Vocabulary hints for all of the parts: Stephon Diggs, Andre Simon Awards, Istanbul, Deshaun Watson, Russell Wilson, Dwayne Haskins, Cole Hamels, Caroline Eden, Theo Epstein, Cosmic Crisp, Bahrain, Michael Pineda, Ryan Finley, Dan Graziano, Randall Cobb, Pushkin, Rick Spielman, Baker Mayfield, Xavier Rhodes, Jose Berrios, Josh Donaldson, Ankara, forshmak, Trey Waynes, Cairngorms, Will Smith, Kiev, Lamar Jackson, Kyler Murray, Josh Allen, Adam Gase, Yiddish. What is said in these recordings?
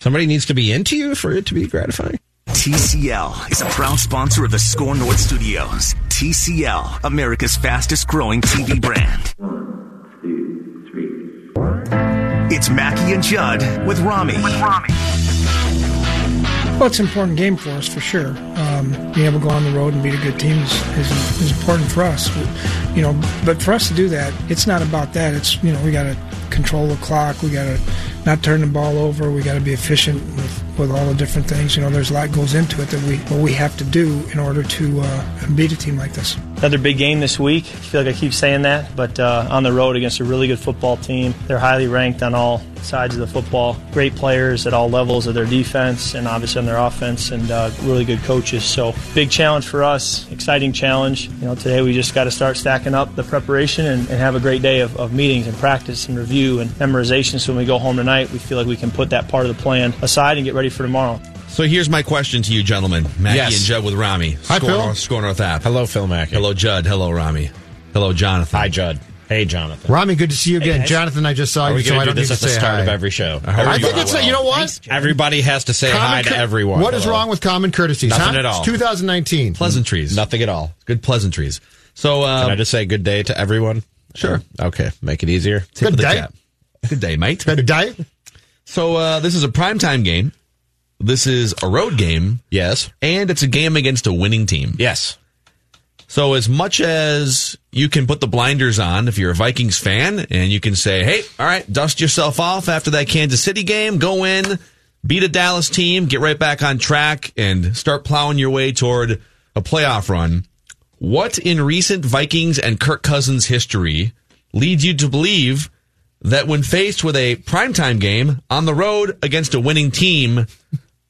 Somebody needs to be into you for it to be gratifying. TCL is a proud sponsor of the Score North Studios. TCL, America's fastest growing TV brand. 1, 2, 3, 4. It's Mackie and Judd with Rami. Well, it's an important game for us, for sure. Being able to go on the road and beat a good team is important for us. But for us to do that, it's not about that. It's, we got to control the clock. We got to not turn the ball over. We got to be efficient with all the different things. There's a lot goes into it that we have to do in order to beat a team like this. Another big game this week. I feel like I keep saying that, but on the road against a really good football team. They're highly ranked on all sides of the football. Great players at all levels of their defense and obviously on their offense, and really good coaches. So big challenge for us, exciting challenge. Today we just got to start stacking up the preparation and have a great day of meetings and practice and review and memorization. So when we go home tonight, we feel like we can put that part of the plan aside and get ready for tomorrow. So here's my question to you, gentlemen. Mackie and Judd with Rami. Hi, Phil. Score North app. Hello, Phil Mackie. Hello, Judd. Hello, Rami. Hello, Jonathan. Hi, Judd. Hey, Jonathan. Rami, good to see you again. Hey, Jonathan, I just saw you, so I don't need to say hi. Are we going to do this at the start of every show? I think it's, what? Everybody has to say hi to everyone. What is wrong with common courtesies? Nothing at all. It's 2019. Pleasantries. Nothing at all. Good pleasantries. So, can I just say good day to everyone? Sure. Okay. Make it easier. Tip of the cap. Good day, mate. Good day. So, this is a primetime game. This is a road game. Yes. And it's a game against a winning team. Yes. So as much as you can put the blinders on if you're a Vikings fan and you can say, hey, all right, dust yourself off after that Kansas City game, go in, beat a Dallas team, get right back on track, and start plowing your way toward a playoff run. What in recent Vikings and Kirk Cousins history leads you to believe that when faced with a primetime game on the road against a winning team,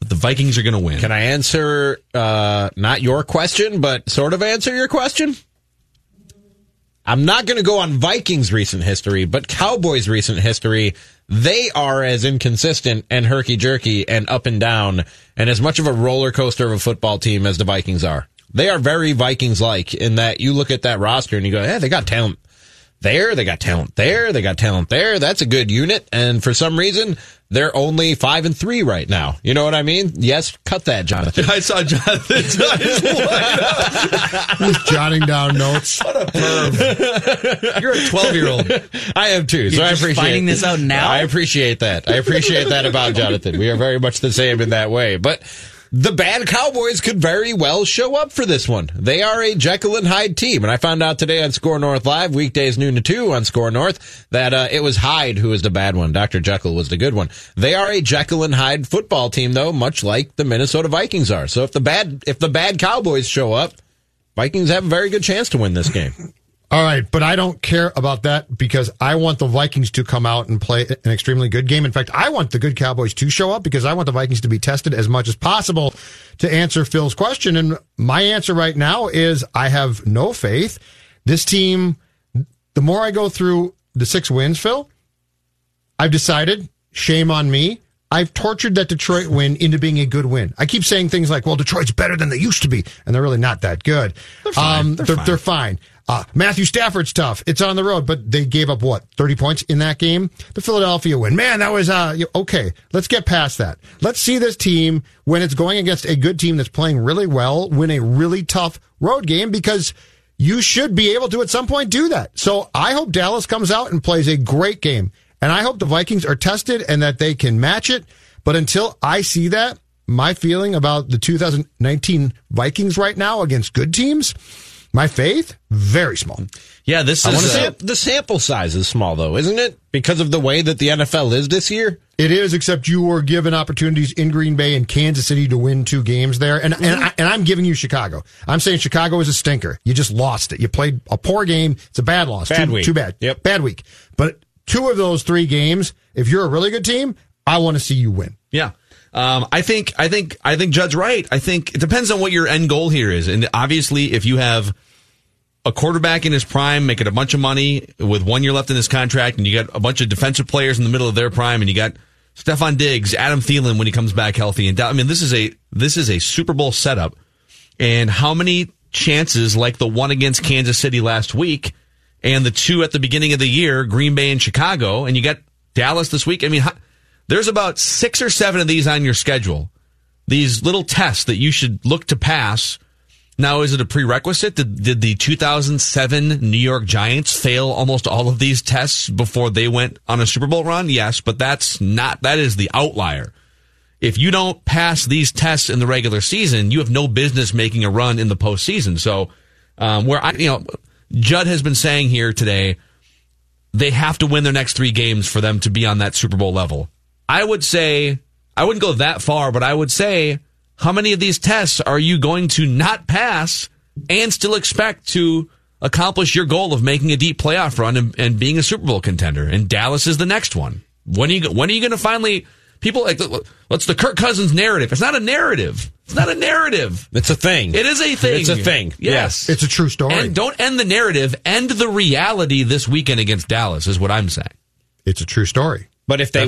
the Vikings are going to win? Can I answer not your question, but sort of answer your question? I'm not going to go on Vikings' recent history, but Cowboys' recent history, they are as inconsistent and herky-jerky and up and down and as much of a roller coaster of a football team as the Vikings are. They are very Vikings-like in that you look at that roster and you go, they got talent there, they got talent there, they got talent there. That's a good unit, and for some reason, they're only 5-3 right now. You know what I mean? Yes, cut that, Jonathan. I saw Jonathan's eyes light up. He's jotting down notes. What a perv. You're a 12-year-old. I am too, so I appreciate finding this out now? I appreciate that. I appreciate that about Jonathan. We are very much the same in that way, but the bad Cowboys could very well show up for this one. They are a Jekyll and Hyde team. And I found out today on Score North Live, weekdays noon to 2 on Score North, that it was Hyde who was the bad one. Dr. Jekyll was the good one. They are a Jekyll and Hyde football team, though, much like the Minnesota Vikings are. So if the bad Cowboys show up, Vikings have a very good chance to win this game. All right, but I don't care about that because I want the Vikings to come out and play an extremely good game. In fact, I want the good Cowboys to show up because I want the Vikings to be tested as much as possible to answer Phil's question. And my answer right now is I have no faith. This team, the more I go through the 6 wins, Phil, I've decided, shame on me, I've tortured that Detroit win into being a good win. I keep saying things like, well, Detroit's better than they used to be, and they're really not that good. They're fine. They're fine. Matthew Stafford's tough. It's on the road, but they gave up, 30 points in that game? The Philadelphia win. Man, that was, okay, let's get past that. Let's see this team, when it's going against a good team that's playing really well, win a really tough road game, because you should be able to at some point do that. So I hope Dallas comes out and plays a great game, and I hope the Vikings are tested and that they can match it. But until I see that, my feeling about the 2019 Vikings right now against good teams, my faith, very small. Yeah, this is the sample size is small, though, isn't it? Because of the way that the NFL is this year? It is, except you were given opportunities in Green Bay and Kansas City to win two games there. And I'm giving you Chicago. I'm saying Chicago is a stinker. You just lost it. You played a poor game. It's a bad loss. Bad week. Too bad. Yep. Bad week. But two of those three games, if you're a really good team, I want to see you win. Yeah. I think Judd's right. I think it depends on what your end goal here is. And obviously, if you have a quarterback in his prime making a bunch of money with 1 year left in his contract, and you got a bunch of defensive players in the middle of their prime, and you got Stephon Diggs, Adam Thielen when he comes back healthy, and I mean, this is a Super Bowl setup. And how many chances like the one against Kansas City last week, and the two at the beginning of the year, Green Bay and Chicago, and you got Dallas this week? I mean, there's about 6 or 7 of these on your schedule, these little tests that you should look to pass. Now, is it a prerequisite? Did the 2007 New York Giants fail almost all of these tests before they went on a Super Bowl run? Yes, but that is the outlier. If you don't pass these tests in the regular season, you have no business making a run in the postseason. So, Judd has been saying here today, they have to win their next 3 games for them to be on that Super Bowl level. I would say, I wouldn't go that far, but I would say, how many of these tests are you going to not pass and still expect to accomplish your goal of making a deep playoff run and being a Super Bowl contender? And Dallas is the next one. When are you going to finally, people, like, what's the Kirk Cousins narrative? It's not a narrative. It's not a narrative. It's a thing. It is a thing. It's a thing. Yes. It's a true story. And don't end the narrative. End the reality this weekend against Dallas is what I'm saying. It's a true story. But if they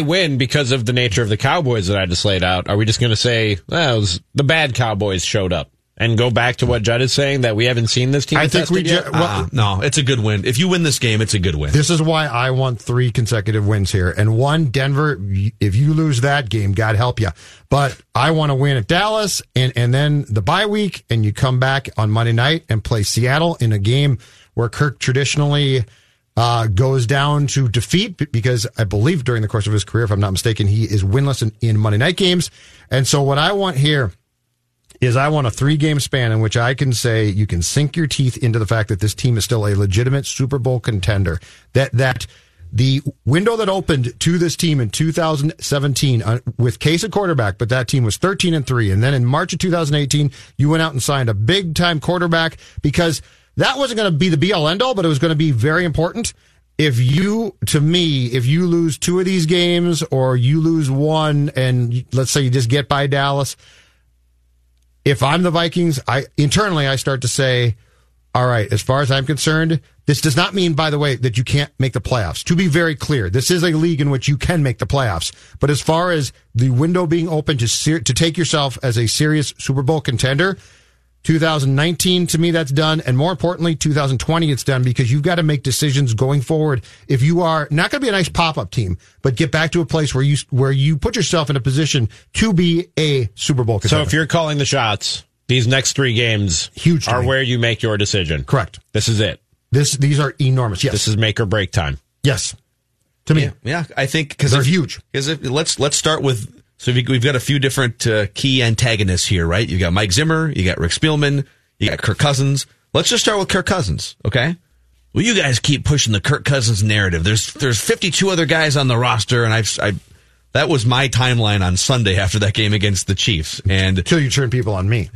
win, because of the nature of the Cowboys that I just laid out, are we just going to say, well, it was the bad Cowboys showed up and go back to what Judd is saying that we haven't seen this team? I think we just no. It's a good win. If you win this game, it's a good win. This is why I want 3 consecutive wins here, and one Denver. If you lose that game, God help you. But I want to win at Dallas, and then the bye week, and you come back on Monday night and play Seattle in a game where Kirk traditionally goes down to defeat, because I believe during the course of his career, if I'm not mistaken, he is winless in Monday night games. And so what I want here is I want a 3-game span in which I can say you can sink your teeth into the fact that this team is still a legitimate Super Bowl contender. That the window that opened to this team in 2017 with Case at quarterback, but that team was 13-3. And then in March of 2018, you went out and signed a big-time quarterback because that wasn't going to be the be-all, end-all, but it was going to be very important. If you lose 2 of these games or you lose 1 and let's say you just get by Dallas, if I'm the Vikings, I internally start to say, all right, as far as I'm concerned, this does not mean, by the way, that you can't make the playoffs. To be very clear, this is a league in which you can make the playoffs. But as far as the window being open to take yourself as a serious Super Bowl contender, 2019, to me, that's done. And more importantly, 2020, it's done, because you've got to make decisions going forward. If you are not going to be a nice pop-up team, but get back to a place where you put yourself in a position to be a Super Bowl contender. So if you're calling the shots, these next 3 games are where you make your decision. Correct. This is it. These are enormous. Yes. This is make or break time. Yes. To me. Yeah. I think because they're huge. Let's start with. So we've got a few different key antagonists here, right? You got Mike Zimmer, you got Rick Spielman, you got Kirk Cousins. Let's just start with Kirk Cousins, okay? Well, you guys keep pushing the Kirk Cousins narrative. There's 52 other guys on the roster, and that was my timeline on Sunday after that game against the Chiefs. And until you turn people on me,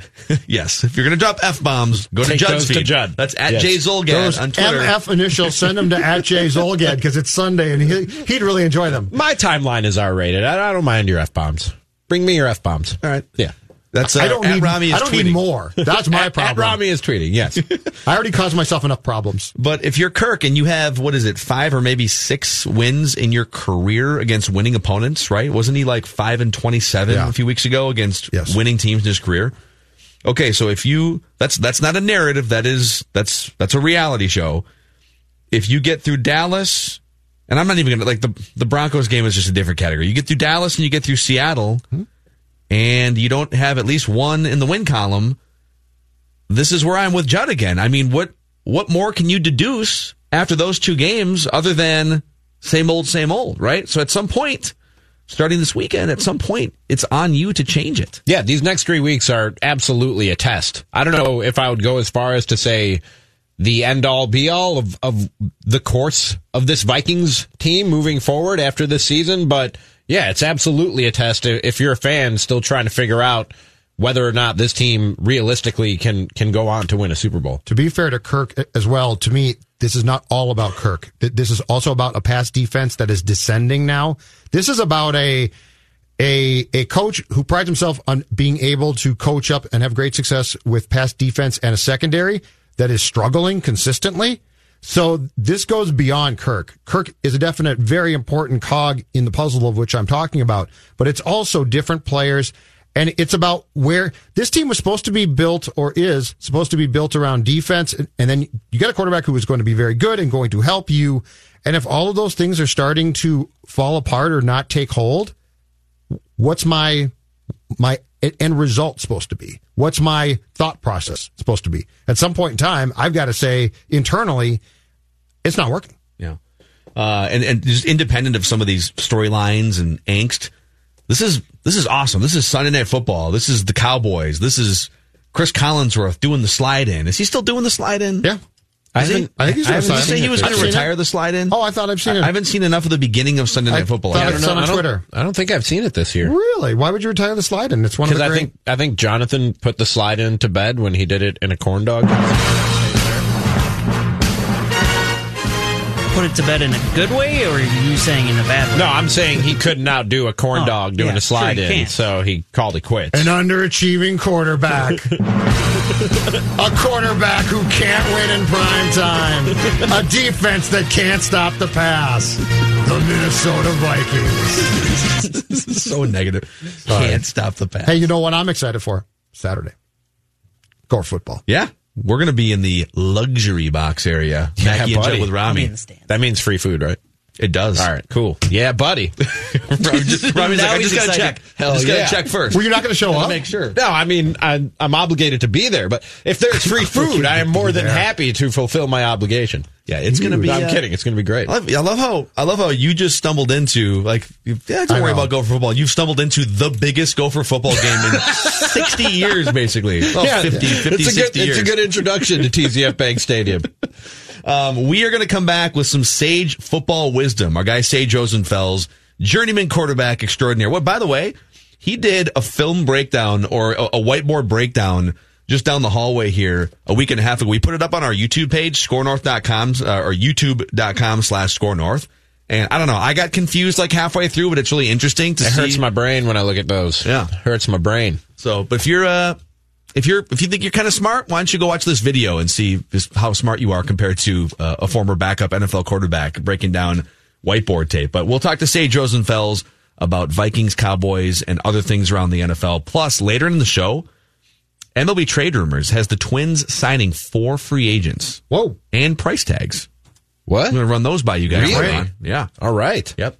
yes. If you're going to drop F-bombs, go to Judd's feed. To Judd. That's at Jay Zolgad those on Twitter. MF initials, send them to at Jay Zolgad because it's Sunday and he'd really enjoy them. My timeline is R-rated. I don't mind your F-bombs. Bring me your F-bombs. All right. Yeah. That's I don't need more. That's my problem. At Rami is tweeting, yes. I already caused myself enough problems. But if you're Kirk and you have, 5 or maybe 6 wins in your career against winning opponents, right? Wasn't he like 5-27 a few weeks ago against winning teams in his career? Okay, so if you that's not a narrative, that's a reality show. If you get through Dallas, and I'm not even gonna the Broncos game is just a different category. You get through Dallas and you get through Seattle, and you don't have at least 1 in the win column, this is where I'm with Judd again. I mean, what more can you deduce after those 2 games other than same old, right? So at some point, starting this weekend, at some point, it's on you to change it. Yeah, these next 3 weeks are absolutely a test. I don't know if I would go as far as to say the end-all, be-all of the course of this Vikings team moving forward after this season, but yeah, it's absolutely a test if you're a fan still trying to figure out whether or not this team realistically can go on to win a Super Bowl. To be fair to Kirk as well, to me, this is not all about Kirk. This is also about a pass defense that is descending now. This is about a coach who prides himself on being able to coach up and have great success with pass defense and a secondary that is struggling consistently. So this goes beyond Kirk. Kirk is a definite, very important cog in the puzzle of which I'm talking about, but it's also different players. And it's about where this team was supposed to be built, or is supposed to be built, around defense. And then you got a quarterback who is going to be very good and going to help you. And if all of those things are starting to fall apart or not take hold, what's my end result supposed to be? What's my thought process supposed to be? At some point in time, I've got to say internally, it's not working. Yeah. And just independent of some of these storylines and angst, This is awesome. This is Sunday Night Football. This is the Cowboys. This is Chris Collinsworth doing the slide in. Is he still doing the slide in? Yeah. I think he was going to retire the slide in. Oh, I thought I've seen it. I haven't seen enough of the beginning of Sunday Night Football. I don't think I've seen it this year. Really? Why would you retire the slide in? It's one of the great... I think Jonathan put the slide in to bed when he did it in a corn dog. Put it to bed in a good way, or are you saying in a bad way? No, I'm saying he couldn't outdo a corn dog doing a slide in, so he called it quits. An underachieving quarterback. A quarterback who can't win in prime time. A defense that can't stop the pass. The Minnesota Vikings. So negative. Sorry. Can't stop the pass. Hey, you know what I'm excited for? Saturday. Go football. Yeah. We're going to be in the luxury box area. Yeah, Mackie and Joe with Rami. That means free food, right? It does. All right, cool. Yeah, buddy. Rami's like, I just got to check. Got to check first. Well, you're not going to show up? Make sure. No, I mean, I'm obligated to be there. But if there's free food, I am more than happy to fulfill my obligation. Yeah, it's going to be... I'm kidding. It's going to be great. I love how you just stumbled into, like, don't worry about Gopher football. You've stumbled into the biggest Gopher football game in 60 years, basically. Well, yeah, 60 years. It's a good introduction to TCF Bank Stadium. We are going to come back with some Sage football wisdom. Our guy, Sage Rosenfels, journeyman quarterback extraordinaire. Well, by the way, he did a film breakdown, or a whiteboard breakdown, just down the hallway here a week and a half ago. We put it up on our YouTube page, scorenorth.com, or youtube.com/scorenorth. And I don't know, I got confused like halfway through, but it's really interesting to see. It hurts my brain when I look at those. Yeah. It hurts my brain. So, but if you think you're kind of smart, why don't you go watch this video and see just how smart you are compared to a former backup NFL quarterback breaking down whiteboard tape. But we'll talk to Sage Rosenfels about Vikings, Cowboys, and other things around the NFL. Plus, later in the show, MLB Trade Rumors has the Twins signing 4 free agents. Whoa. And price tags. What? I'm going to run those by you guys. Really? Yeah. All right. Yep.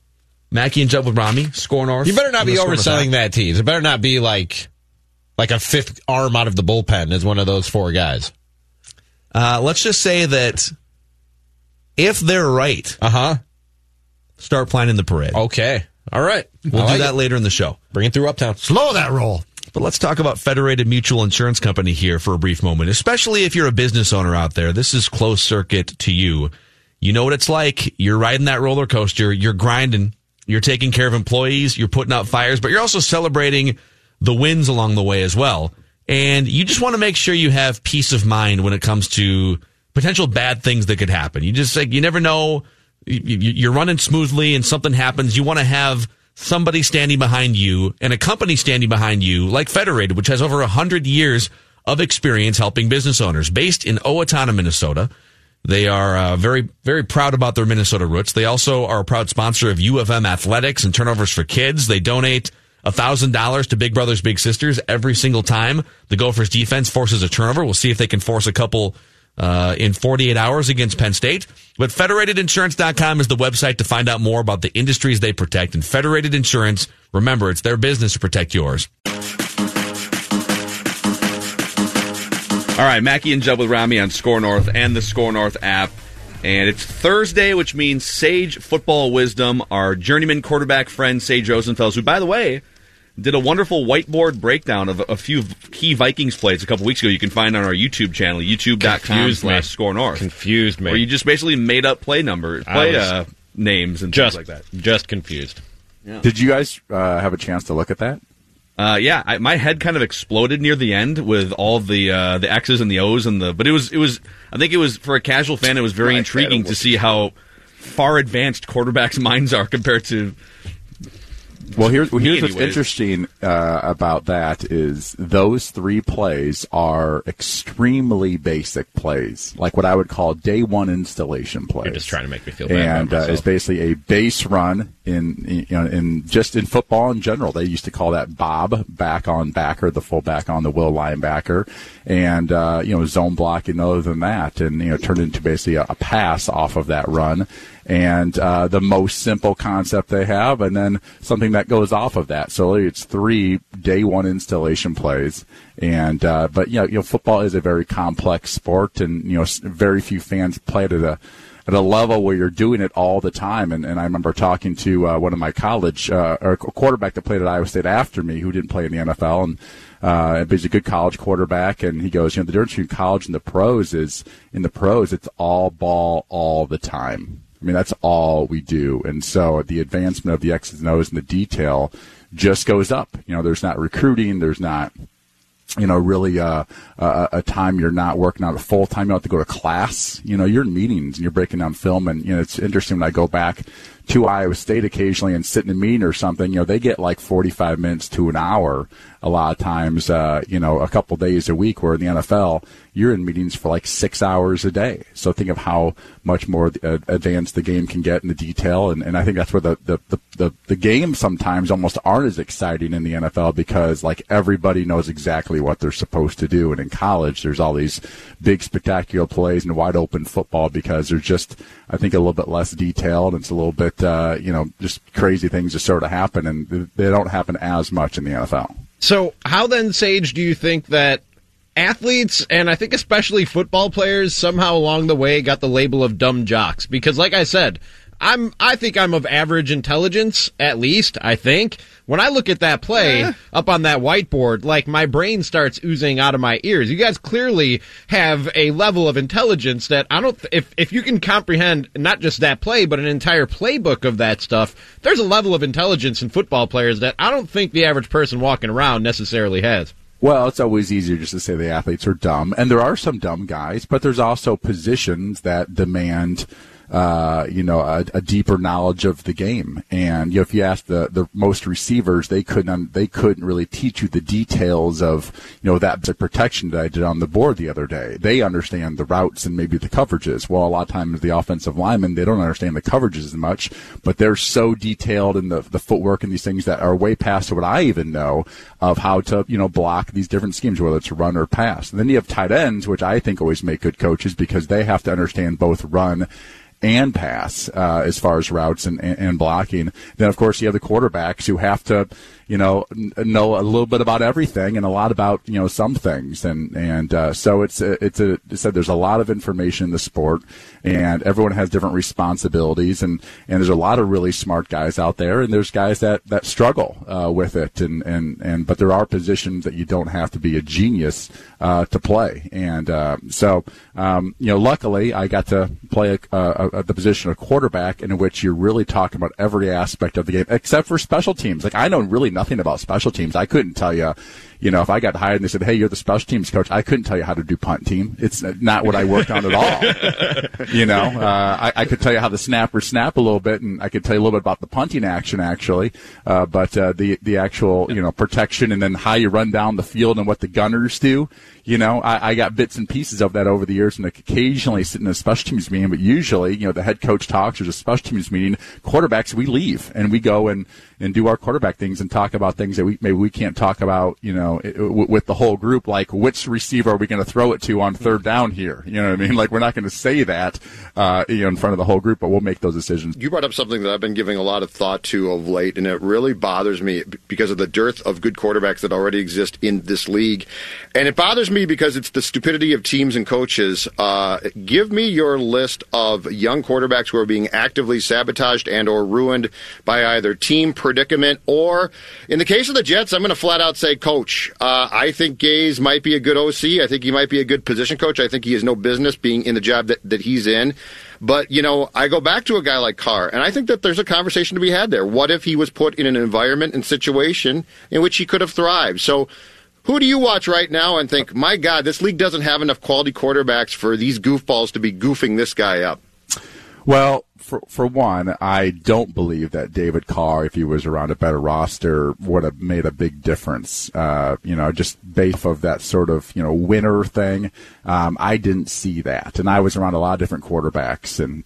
Mackie and Joe with Rami, Score North. You better not be overselling that tease. It better not be like a fifth arm out of the bullpen is one of those 4 guys. Let's just say that if they're right, start planning the parade. Okay. All right. We'll do that later in the show. Bring it through Uptown. Slow that roll. But let's talk about Federated Mutual Insurance Company here for a brief moment, especially if you're a business owner out there. This is closed circuit to you. You know what it's like. You're riding that roller coaster. You're grinding. You're taking care of employees. You're putting out fires, but you're also celebrating the wins along the way as well. And you just want to make sure you have peace of mind when it comes to potential bad things that could happen. You just like, you never know. You're running smoothly and something happens. You want to have somebody standing behind you and a company standing behind you like Federated, which has over 100 years of experience helping business owners. Based in Owatonna, Minnesota, they are very, very proud about their Minnesota roots. They also are a proud sponsor of U of M athletics and turnovers for kids. They donate $1,000 to Big Brothers Big Sisters every single time the Gophers defense forces a turnover. We'll see if they can force a couple in 48 hours against Penn State. But federatedinsurance.com is the website to find out more about the industries they protect. And Federated Insurance, remember, it's their business to protect yours. All right, Mackie and Jubb with Rami on Score North and the Score North app. And it's Thursday, which means Sage Football Wisdom, our journeyman quarterback friend, Sage Rosenfels, who, by the way, did a wonderful whiteboard breakdown of a few key Vikings plays a couple weeks ago. You can find on our YouTube channel, youtube.com/ScoreNorth. Confused me. Where you just basically made up play numbers, play names and just, things like that. Just confused. Yeah. Did you guys have a chance to look at that? Yeah, my head kind of exploded near the end with all the X's and the O's and but it was I think it was for a casual fan it was very intriguing to see how far advanced quarterbacks' minds are compared to. Well, here's what's interesting about that is those three plays are extremely basic plays, like what I would call day one installation plays. You're just trying to make me feel bad about myself. And it's basically a base run in football in general. They used to call that bob, back on backer, the fullback on the will linebacker, and zone blocking other than that, and turned into basically a pass off of that run. And the most simple concept they have, and then something that goes off of that. So it's three day one installation plays. And but football is a very complex sport, and very few fans play it at a level where you're doing it all the time. And I remember talking to one of my college or quarterback that played at Iowa State after me, who didn't play in the NFL, and but he's a good college quarterback, and he goes, the difference between college and the pros is in the pros it's all ball all the time. That's all we do. And so the advancement of the X's and O's and the detail just goes up. There's not recruiting. There's not, really a time you're not working out a full time. You don't have to go to class. You're in meetings and you're breaking down film. And, it's interesting when I go back to Iowa State occasionally and sit in a meeting or something, they get like 45 minutes to an hour a lot of times, a couple days a week, where in the NFL, you're in meetings for like 6 hours a day. So think of how much more advanced the game can get in the detail. And I think that's where the games sometimes almost aren't as exciting in the NFL, because like everybody knows exactly what they're supposed to do. And in college, there's all these big spectacular plays and wide open football, because there's just, I think, a little bit less detail, and it's a little bit just crazy things just sort of happen, and they don't happen as much in the NFL. So how then, Sage, do you think that athletes, and I think especially football players, somehow along the way got the label of dumb jocks? Because like I said, I think I'm of average intelligence, at least, I think. When I look at that play up on that whiteboard, like my brain starts oozing out of my ears. You guys clearly have a level of intelligence that I don't, if you can comprehend not just that play, but an entire playbook of that stuff, there's a level of intelligence in football players that I don't think the average person walking around necessarily has. Well, it's always easier just to say the athletes are dumb, and there are some dumb guys, but there's also positions that demand a deeper knowledge of the game. And if you ask the most receivers, they couldn't really teach you the details of that protection that I did on the board the other day. They understand the routes and maybe the coverages. Well, a lot of times the offensive linemen, they don't understand the coverages as much, but they're so detailed in the footwork and these things that are way past what I even know of how to block these different schemes, whether it's run or pass. And then you have tight ends, which I think always make good coaches, because they have to understand both run and pass as far as routes and blocking. Then, of course, you have the quarterbacks who have to, know a little bit about everything and a lot about, some things. And so there's a lot of information in the sport, and everyone has different responsibilities. And there's a lot of really smart guys out there, and there's guys that struggle with it. And but there are positions that you don't have to be a genius to play. And luckily I got to play the position of quarterback, in which you're really talking about every aspect of the game, except for special teams. Like, I know really nothing about special teams. I couldn't tell you, if I got hired and they said, hey, you're the special teams coach, I couldn't tell you how to do punt team. It's not what I worked on at all. I could tell you how the snappers snap a little bit, and I could tell you a little bit about the punting action, actually. But the actual, protection, and then how you run down the field and what the gunners do, I got bits and pieces of that over the years, and occasionally sit in a special teams meeting. But usually, the head coach talks, there's a special teams meeting. Quarterbacks, we leave, and we go and do our quarterback things and talk about things that we can't talk about, know, with the whole group, like, which receiver are we going to throw it to on third down here? You know what I mean? Like, we're not going to say that, you know, in front of the whole group, but we'll make those decisions. You brought up something that I've been giving a lot of thought to of late, and it really bothers me because of the dearth of good quarterbacks that already exist in this league. And it bothers me because it's the stupidity of teams and coaches. Give me your list of young quarterbacks who are being actively sabotaged and or ruined by either team predicament or, in the case of the Jets, I'm going to flat out say coach. I think Gaze might be a good OC. I think he might be a good position coach. I think he has no business being in the job that he's in. But, you know, I go back to a guy like Carr, and I think that there's a conversation to be had there. What if he was put in an environment and situation in which he could have thrived? So who do you watch right now and think, my God, this league doesn't have enough quality quarterbacks for these goofballs to be goofing this guy up? Well, for one, I don't believe that David Carr, if he was around a better roster, would have made a big difference. You know, just based of that sort of, you know, winner thing. I didn't see that. And I was around a lot of different quarterbacks, and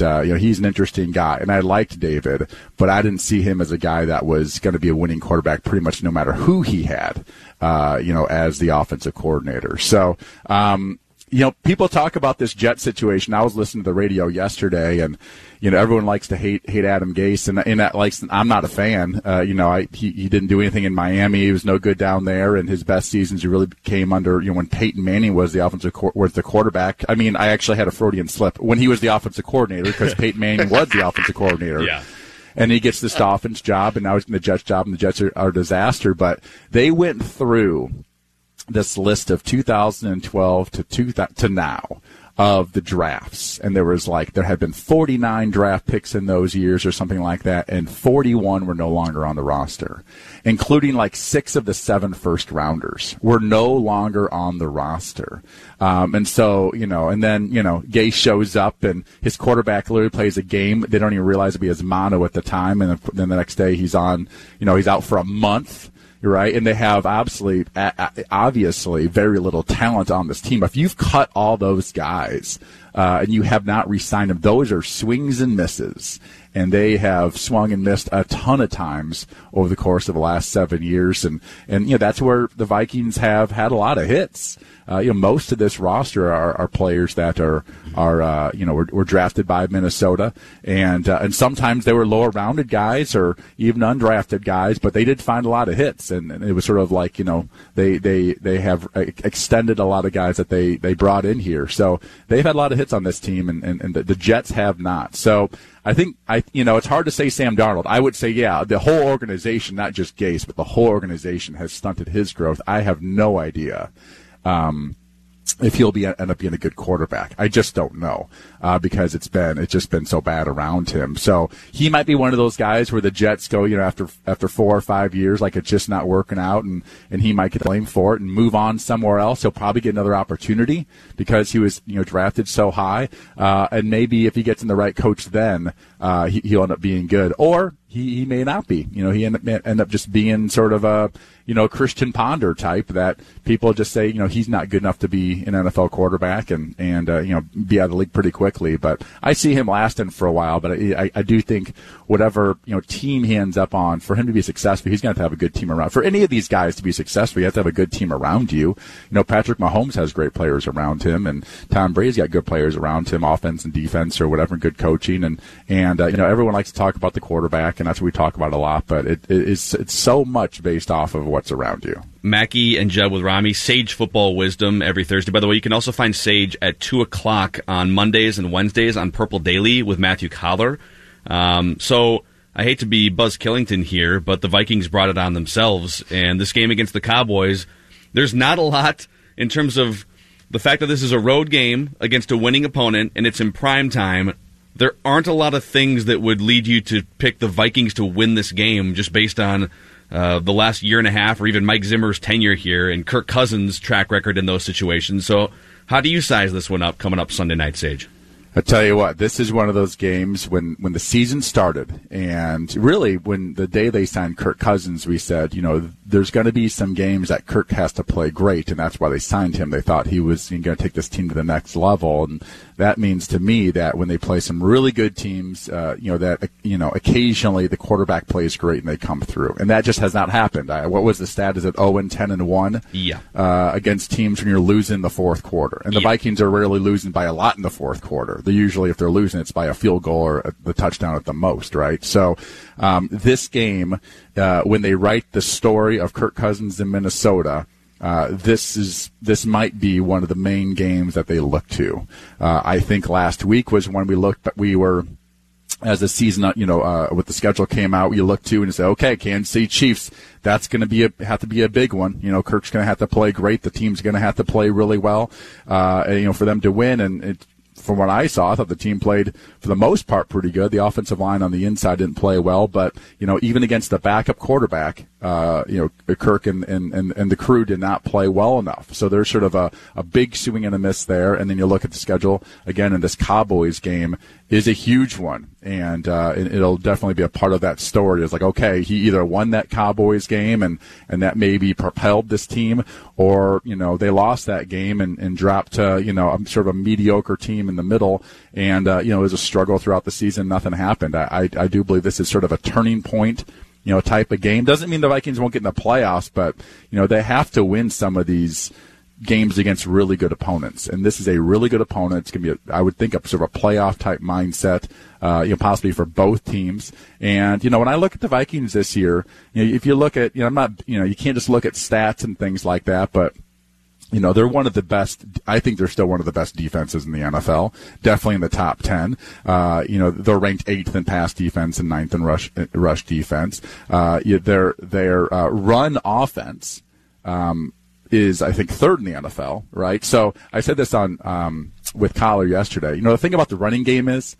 you know, he's an interesting guy. And I liked David, but I didn't see him as a guy that was going to be a winning quarterback pretty much no matter who he had, you know, as the offensive coordinator. So, you know, people talk about this Jet situation. I was listening to the radio yesterday, and you know, everyone likes to hate Adam Gase, and that likes. I'm not a fan. You know, he didn't do anything in Miami. He was no good down there, and his best seasons he really came under, you know, when Peyton Manning was the quarterback. I mean, I actually had a Freudian slip when he was the offensive coordinator because Peyton Manning was the offensive coordinator. Yeah. And he gets this Dolphins job, and now he's in the Jets job, and the Jets are a disaster. But they went through this list of 2012 to now of the drafts, and there had been 49 draft picks in those years or something like that, and 41 were no longer on the roster, including like 6 of the 7 first rounders were no longer on the roster. And so, you know, and then, you know, Gay shows up and his quarterback literally plays a game. They don't even realize it'd be his mono at the time, and then the next day he's out for a month. Right, and they have obviously very little talent on this team. If you've cut all those guys and you have not re-signed them, those are swings and misses, and they have swung and missed a ton of times over the course of the last 7 years. And you know, that's where the Vikings have had a lot of hits. You know, most of this roster are players that were drafted by Minnesota, and sometimes they were lower rounded guys or even undrafted guys, but they did find a lot of hits, and it was sort of like, you know, they have extended a lot of guys that they brought in here, so they've had a lot of hits on this team, and the Jets have not. So I think it's hard to say Sam Darnold. I would say, yeah, the whole organization, not just Gase, but the whole organization has stunted his growth. I have no idea if he'll end up being a good quarterback. I just don't know, because it's just been so bad around him. So he might be one of those guys where the Jets go, you know, after 4 or 5 years, like, it's just not working out, and he might get blamed for it and move on somewhere else. He'll probably get another opportunity because he was, you know, drafted so high. And maybe if he gets in the right coach, then he'll end up being good, or he may not be. You know, he end up just being sort of a, you know, Christian Ponder type that people just say, you know, he's not good enough to be an NFL quarterback and you know, be out of the league pretty quickly. But I see him lasting for a while. But I do think whatever, you know, team he ends up on, for him to be successful, he's going to have a good team around. For any of these guys to be successful, you have to have a good team around you. You know, Patrick Mahomes has great players around him, and Tom Brady's got good players around him, offense and defense or whatever, and good coaching. And you know, everyone likes to talk about the quarterback, and that's what we talk about a lot. But it's so much based off of what's around you. Mackie and Judd with Rami, Sage Football Wisdom every Thursday. By the way, you can also find Sage at 2 o'clock on Mondays and Wednesdays on Purple Daily with Matthew Collar. So I hate to be Buzz Killington here, but the Vikings brought it on themselves. And this game against the Cowboys, there's not a lot in terms of the fact that this is a road game against a winning opponent and it's in prime time. There aren't a lot of things that would lead you to pick the Vikings to win this game just based on the last year and a half, or even Mike Zimmer's tenure here, and Kirk Cousins' track record in those situations. So how do you size this one up coming up Sunday night, Sage? I tell you what, this is one of those games when the season started, and really when the day they signed Kirk Cousins, we said, you know, there's going to be some games that Kirk has to play great, and that's why they signed him. They thought he was going to take this team to the next level, and that means to me that when they play some really good teams, occasionally the quarterback plays great and they come through, and that just has not happened. What was the stat? Is it 0-10-1? Yeah. Against teams when you're losing the fourth quarter, and the Vikings are rarely losing by a lot in the fourth quarter. They usually, if they're losing, it's by a field goal or the touchdown at the most, right? So this game, when they write the story of Kirk Cousins in Minnesota, this might be one of the main games that they look to. I think last week was when we were as the season, with the schedule came out, we looked to and said, okay, Kansas City Chiefs, that's going to be have to be a big one. Kirk's going to have to play great. The team's going to have to play really well, for them to win. And from what I saw, I thought the team played, for the most part, pretty good. The offensive line on the inside didn't play well, but, even against the backup quarterback, Kirk and the crew did not play well enough. So there's sort of a big swing and a miss there. And then you look at the schedule, again, and this Cowboys game is a huge one. And it'll definitely be a part of that story. It's like, okay, he either won that Cowboys game and that maybe propelled this team, or, they lost that game and dropped to, a sort of a mediocre team in the middle. And, it was a struggle throughout the season. Nothing happened. I do believe this is sort of a turning point, type of game. Doesn't mean the Vikings won't get in the playoffs, but, they have to win some of these games against really good opponents. And this is a really good opponent. It's going to be, I would think, sort of a playoff type mindset, possibly for both teams. And, when I look at the Vikings this year, if you look at, I'm not, you can't just look at stats and things like that, but, they're one of the best. I think they're still one of the best defenses in the NFL. Definitely in the top 10. They're ranked 8th in pass defense and 9th in rush defense. Their run offense is, I think, 3rd in the NFL. Right. So I said this on with Collar yesterday. The thing about the running game is,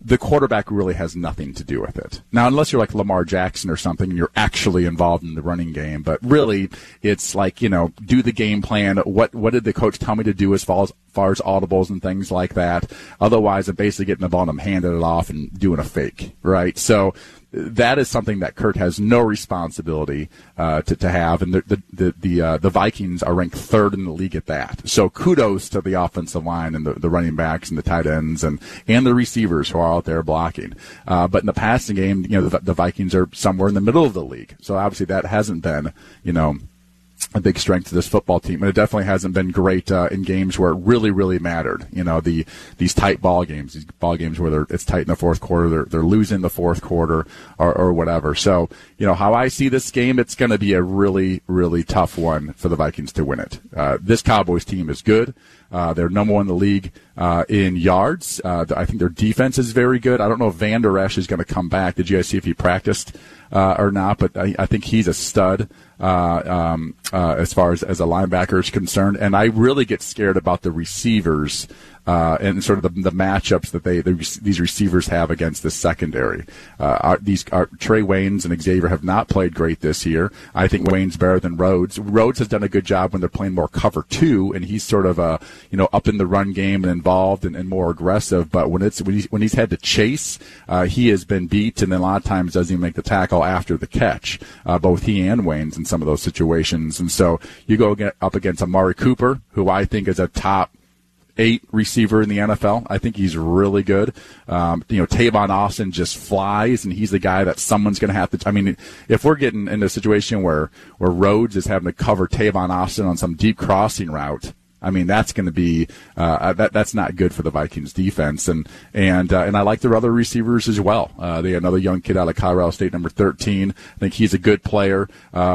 the quarterback really has nothing to do with it. Now, unless you're like Lamar Jackson or something and you're actually involved in the running game, but really it's like, do the game plan. What did the coach tell me to do as far as audibles and things like that? Otherwise, I'm basically getting the ball and I'm handing it off and doing a fake, right? So that is something that Kirk has no responsibility to have, and the Vikings are ranked 3rd in the league at that. So kudos to the offensive line and the running backs and the tight ends and the receivers who are out there blocking. But in the passing game, the Vikings are somewhere in the middle of the league. So obviously that hasn't been, a big strength to this football team, and it definitely hasn't been great in games where it really, really mattered. These tight ball games, where it's tight in the fourth quarter, they're losing the fourth quarter or whatever. So, how I see this game, it's going to be a really, really tough one for the Vikings to win it. This Cowboys team is good. They're number one in the league in yards. I think their defense is very good. I don't know if Van Der Esch is going to come back. Did you guys see if he practiced or not? But I think he's a stud as far as a linebacker is concerned. And I really get scared about the receivers and sort of the matchups that these receivers have against the secondary. Trey Waynes and Xavier have not played great this year. I think Waynes better than Rhodes. Rhodes has done a good job when they're playing more cover two, and he's sort of a up in the run game and involved and more aggressive. But when he's had to chase, he has been beat, and then a lot of times doesn't even make the tackle after the catch. Both he and Waynes in some of those situations, and so you go up against Amari Cooper, who I think is a top 8 receiver in the NFL. I think he's really good. Tavon Austin just flies, and he's the guy that someone's going to have to. I mean, if we're getting in a situation where Rhodes is having to cover Tavon Austin on some deep crossing route, I mean, that's going to be that's not good for the Vikings defense. And I like their other receivers as well. They have another young kid out of Colorado State, number 13. I think he's a good player,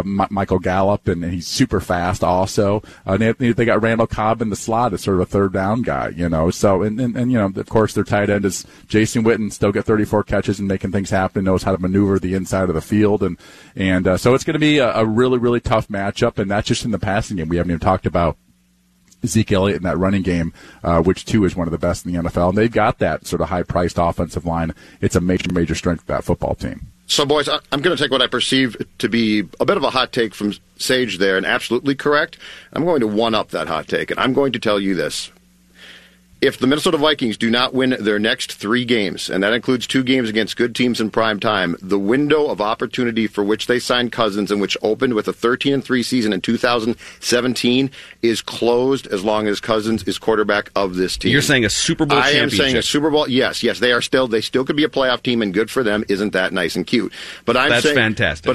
Michael Gallup, and he's super fast also. They got Randall Cobb in the slot as sort of a third down guy, So of course their tight end is Jason Witten, still got 34 catches and making things happen, knows how to maneuver the inside of the field, and so it's going to be a really, really tough matchup, and that's just in the passing game. We haven't even talked about Ezekiel Elliott in that running game, which too is one of the best in the NFL. And they've got that sort of high-priced offensive line. It's a major, major strength of that football team. So, boys, I'm going to take what I perceive to be a bit of a hot take from Sage there, and absolutely correct. I'm going to one-up that hot take, and I'm going to tell you this. If the Minnesota Vikings do not win their next three games, and that includes two games against good teams in prime time, the window of opportunity for which they signed Cousins and which opened with a 13-3 season in 2017 is closed as long as Cousins is quarterback of this team. You're saying a Super Bowl championship. I am saying a Super Bowl. Yes, they still could be a playoff team, and good for them. Isn't that nice and cute? But that's fantastic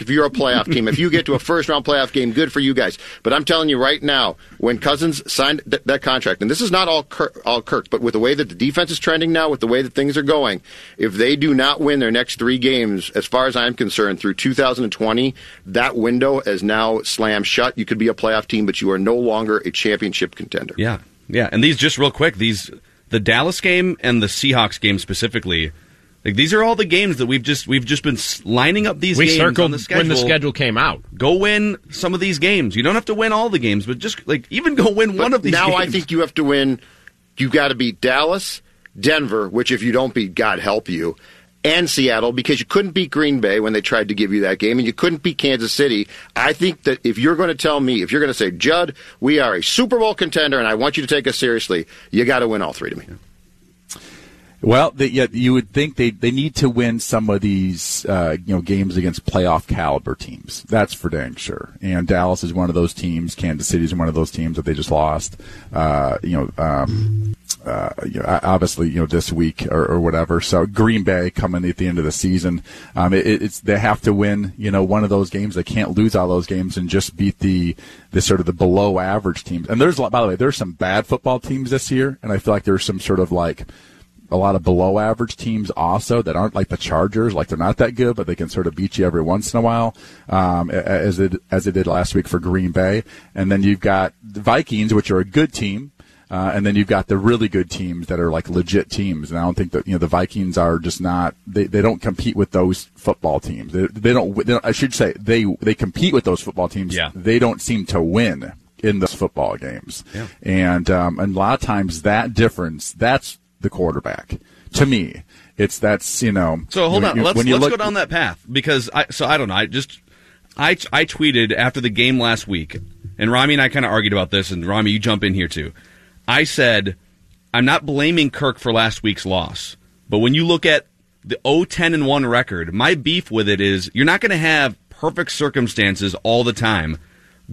if you're a playoff team. If you get to a first-round playoff game, good for you guys. But I'm telling you right now, when Cousins signed that contract, and this is not all Kirk, but with the way that the defense is trending now, with the way that things are going, if they do not win their next three games, as far as I'm concerned, through 2020, that window is now slammed shut. You could be a playoff team, but you are no longer a championship contender. Yeah. And these, just real quick, the Dallas game and the Seahawks game specifically, like, these are all the games that we've just been lining up these games circled on the schedule. When the schedule came out, go win some of these games. You don't have to win all the games, but just even go win one of these games. Now I think you have to win. You got to beat Dallas, Denver, which if you don't beat, God help you, and Seattle, because you couldn't beat Green Bay when they tried to give you that game, and you couldn't beat Kansas City. I think that if you're going to tell me, if you're going to say, Judd, we are a Super Bowl contender, and I want you to take us seriously, you got to win all three to me. Yeah. Well, you would think they need to win some of these games against playoff caliber teams. That's for dang sure. And Dallas is one of those teams. Kansas City is one of those teams that they just lost. Obviously, this week or whatever. So Green Bay coming at the end of the season. They have to win, one of those games. They can't lose all those games and just beat the sort of the below average teams. And by the way, there's some bad football teams this year, and I feel like there's some sort of a lot of below average teams also that aren't like the Chargers, they're not that good, but they can sort of beat you every once in a while, as they did last week for Green Bay. And then you've got the Vikings, which are a good team. And then you've got the really good teams that are legit teams. And I don't think that, the Vikings are just not, they don't compete with those football teams. They compete with those football teams. Yeah. They don't seem to win in those football games. Yeah. And a lot of times that difference, that's the quarterback. To me, that's. So hold on, let's go down that path, because I don't know. I tweeted after the game last week, and Rami and I kind of argued about this, and Rami, you jump in here too. I said, I'm not blaming Kirk for last week's loss, but when you look at the 0-10-1 record, my beef with it is you're not going to have perfect circumstances all the time.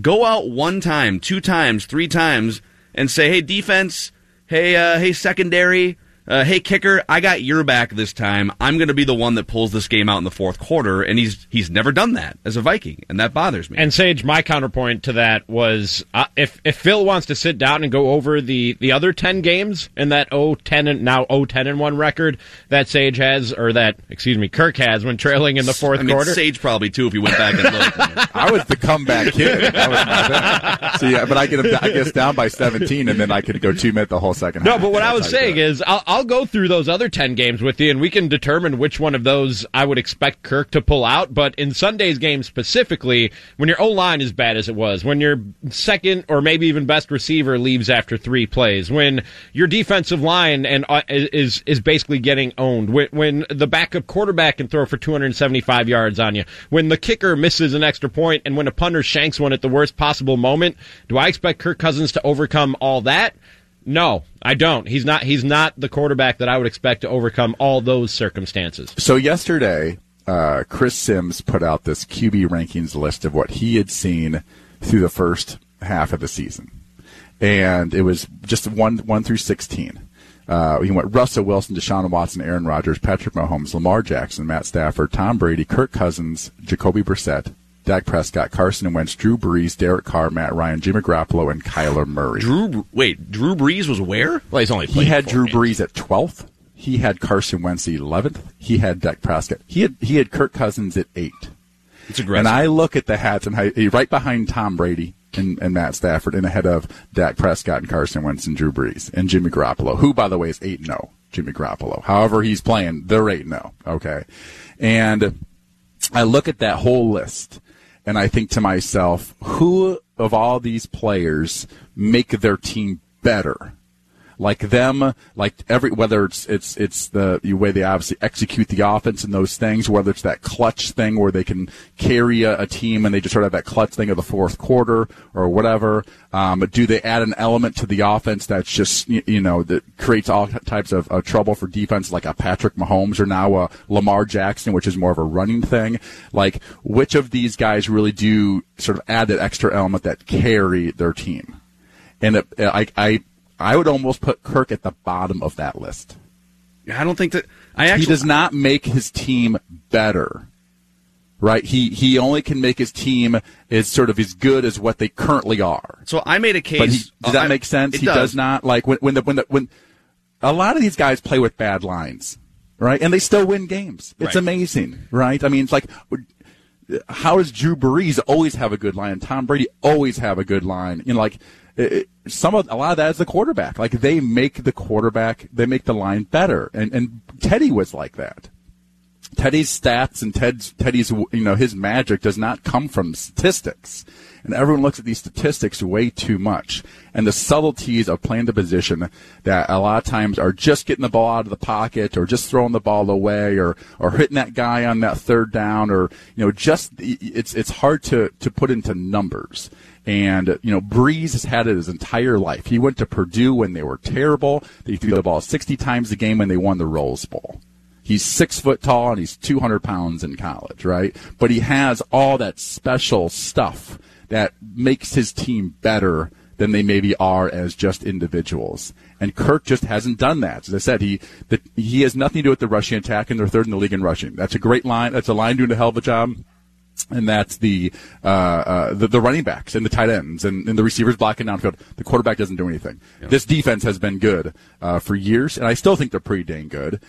Go out one time, two times, three times, and say, hey, defense. Hey, secondary, hey, kicker, I got your back this time. I'm going to be the one that pulls this game out in the fourth quarter, and he's never done that as a Viking, and that bothers me. And, Sage, my counterpoint to that was if Phil wants to sit down and go over the other 10 games and that 0-10-1 record that Sage has, or Kirk has when trailing in the fourth quarter. Sage probably, too, if he went back and looked. I was the comeback kid. That was my bad. So, yeah, but I guess down by 17, and then I could go 2 minutes the whole second half. No, but what I was saying is I'll go through those other 10 games with you, and we can determine which one of those I would expect Kirk to pull out. But in Sunday's game specifically, when your O-line is bad as it was, when your second or maybe even best receiver leaves after three plays, when your defensive line is basically getting owned, when the backup quarterback can throw for 275 yards on you, when the kicker misses an extra point, and when a punter shanks one at the worst possible moment, do I expect Kirk Cousins to overcome all that? No, I don't. He's not the quarterback that I would expect to overcome all those circumstances. So yesterday, Chris Sims put out this QB rankings list of what he had seen through the first half of the season. And it was just 1 through 16. He went Russell Wilson, Deshaun Watson, Aaron Rodgers, Patrick Mahomes, Lamar Jackson, Matt Stafford, Tom Brady, Kirk Cousins, Jacoby Brissett, Dak Prescott, Carson Wentz, Drew Brees, Derek Carr, Matt Ryan, Jimmy Garoppolo, and Kyler Murray. Drew Brees was where? Well, he's only played. He had Drew Brees at 12th. He had Carson Wentz at 11th. He had Dak Prescott. He had Kirk Cousins at 8. It's aggressive. And I look at the hats, and right behind Tom Brady and Matt Stafford, and ahead of Dak Prescott and Carson Wentz and Drew Brees and Jimmy Garoppolo, who, by the way, is 8-0. Jimmy Garoppolo. However he's playing, they're 8-0. Okay. And I look at that whole list, and I think to myself, who of all these players make their team better? like them, like every, whether it's the way they obviously execute the offense and those things, whether it's that clutch thing where they can carry a team and they just sort of have that clutch thing of the fourth quarter or whatever. Do they add an element to the offense that's just, you know, that creates all types of trouble for defense, like a Patrick Mahomes or now a Lamar Jackson, which is more of a running thing? Like, which of these guys really do sort of add that extra element that carry their team? And I would almost put Kirk at the bottom of that list. I don't think that he does not make his team better. Right, he only can make his team as sort of as good as what they currently are. So I made a case. But does that make sense? He does not like when a lot of these guys play with bad lines, right? And they still win games. It's amazing, right? I mean, it's like, how does Drew Brees always have a good line? Tom Brady always have a good line. You know, like a lot of that is the quarterback. Like they make the line better. And Teddy was like that. Teddy's stats and Teddy's, you know, his magic does not come from statistics. And everyone looks at these statistics way too much. And the subtleties of playing the position that a lot of times are just getting the ball out of the pocket or just throwing the ball away or hitting that guy on that third down or, you know, just it's hard to put into numbers. And, you know, Brees has had it his entire life. He went to Purdue when they were terrible. They threw the ball 60 times a game when they won the Rose Bowl. He's 6 foot tall and he's 200 pounds in college, right? But he has all that special stuff that makes his team better than they maybe are as just individuals. And Kirk just hasn't done that. As I said, he has nothing to do with the rushing attack, and they're third in the league in rushing. That's a great line. That's a line doing a hell of a job. And that's the running backs and the tight ends and the receivers blocking downfield. The quarterback doesn't do anything. Yeah. This defense has been good for years, and I still think they're pretty dang good.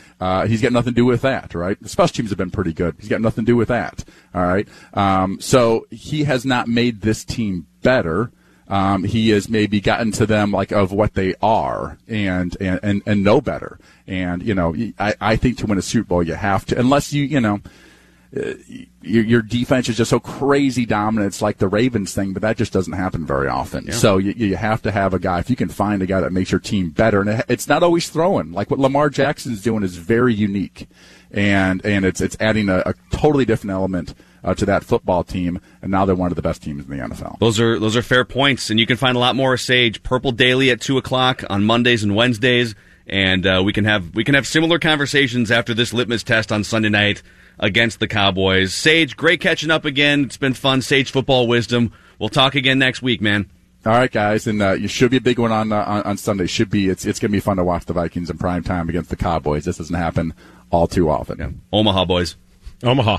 He's got nothing to do with that, right? The special teams have been pretty good. He's got nothing to do with that, all right? So he has not made this team better. He has maybe gotten to them like of what they are and know better. And, you know, I think to win a Super Bowl you have to, unless you know, your defense is just so crazy dominant. It's like the Ravens thing, but that just doesn't happen very often. Yeah. So you have to have a guy. If you can find a guy that makes your team better, and it's not always throwing. Like what Lamar Jackson's doing is very unique, and it's adding a totally different element to that football team, and now they're one of the best teams in the NFL. Those are fair points, and you can find a lot more of Sage Purple Daily at 2:00 on Mondays and Wednesdays, and we can have similar conversations after this litmus test on Sunday night against the Cowboys. Sage, great catching up again. It's been fun. Sage football wisdom. We'll talk again next week, man. All right, guys, and you should be a big one on Sunday. Should be. It's going to be fun to watch the Vikings in prime time against the Cowboys. This doesn't happen all too often. Yeah. Omaha boys. Omaha.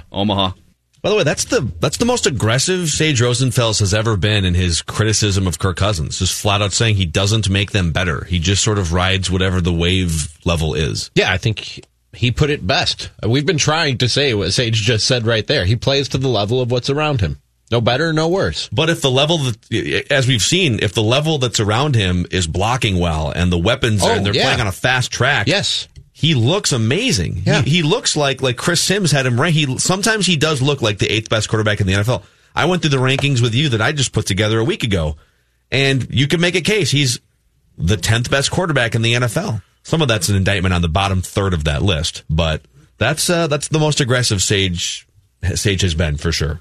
By the way, that's the most aggressive Sage Rosenfels has ever been in his criticism of Kirk Cousins. Just flat out saying he doesn't make them better. He just sort of rides whatever the wave level is. Yeah, I think he put it best. We've been trying to say what Sage just said right there. He plays to the level of what's around him. No better, no worse. But if the level that, as we've seen, if the level that's around him is blocking well and the weapons are, and they're playing on a fast track, yes, he looks amazing. Yeah. He looks like Chris Sims had him ranked. Sometimes he does look like the 8th best quarterback in the NFL. I went through the rankings with you that I just put together a week ago, and you can make a case he's the 10th best quarterback in the NFL. Some of that's an indictment on the bottom third of that list, but that's the most aggressive Sage has been for sure.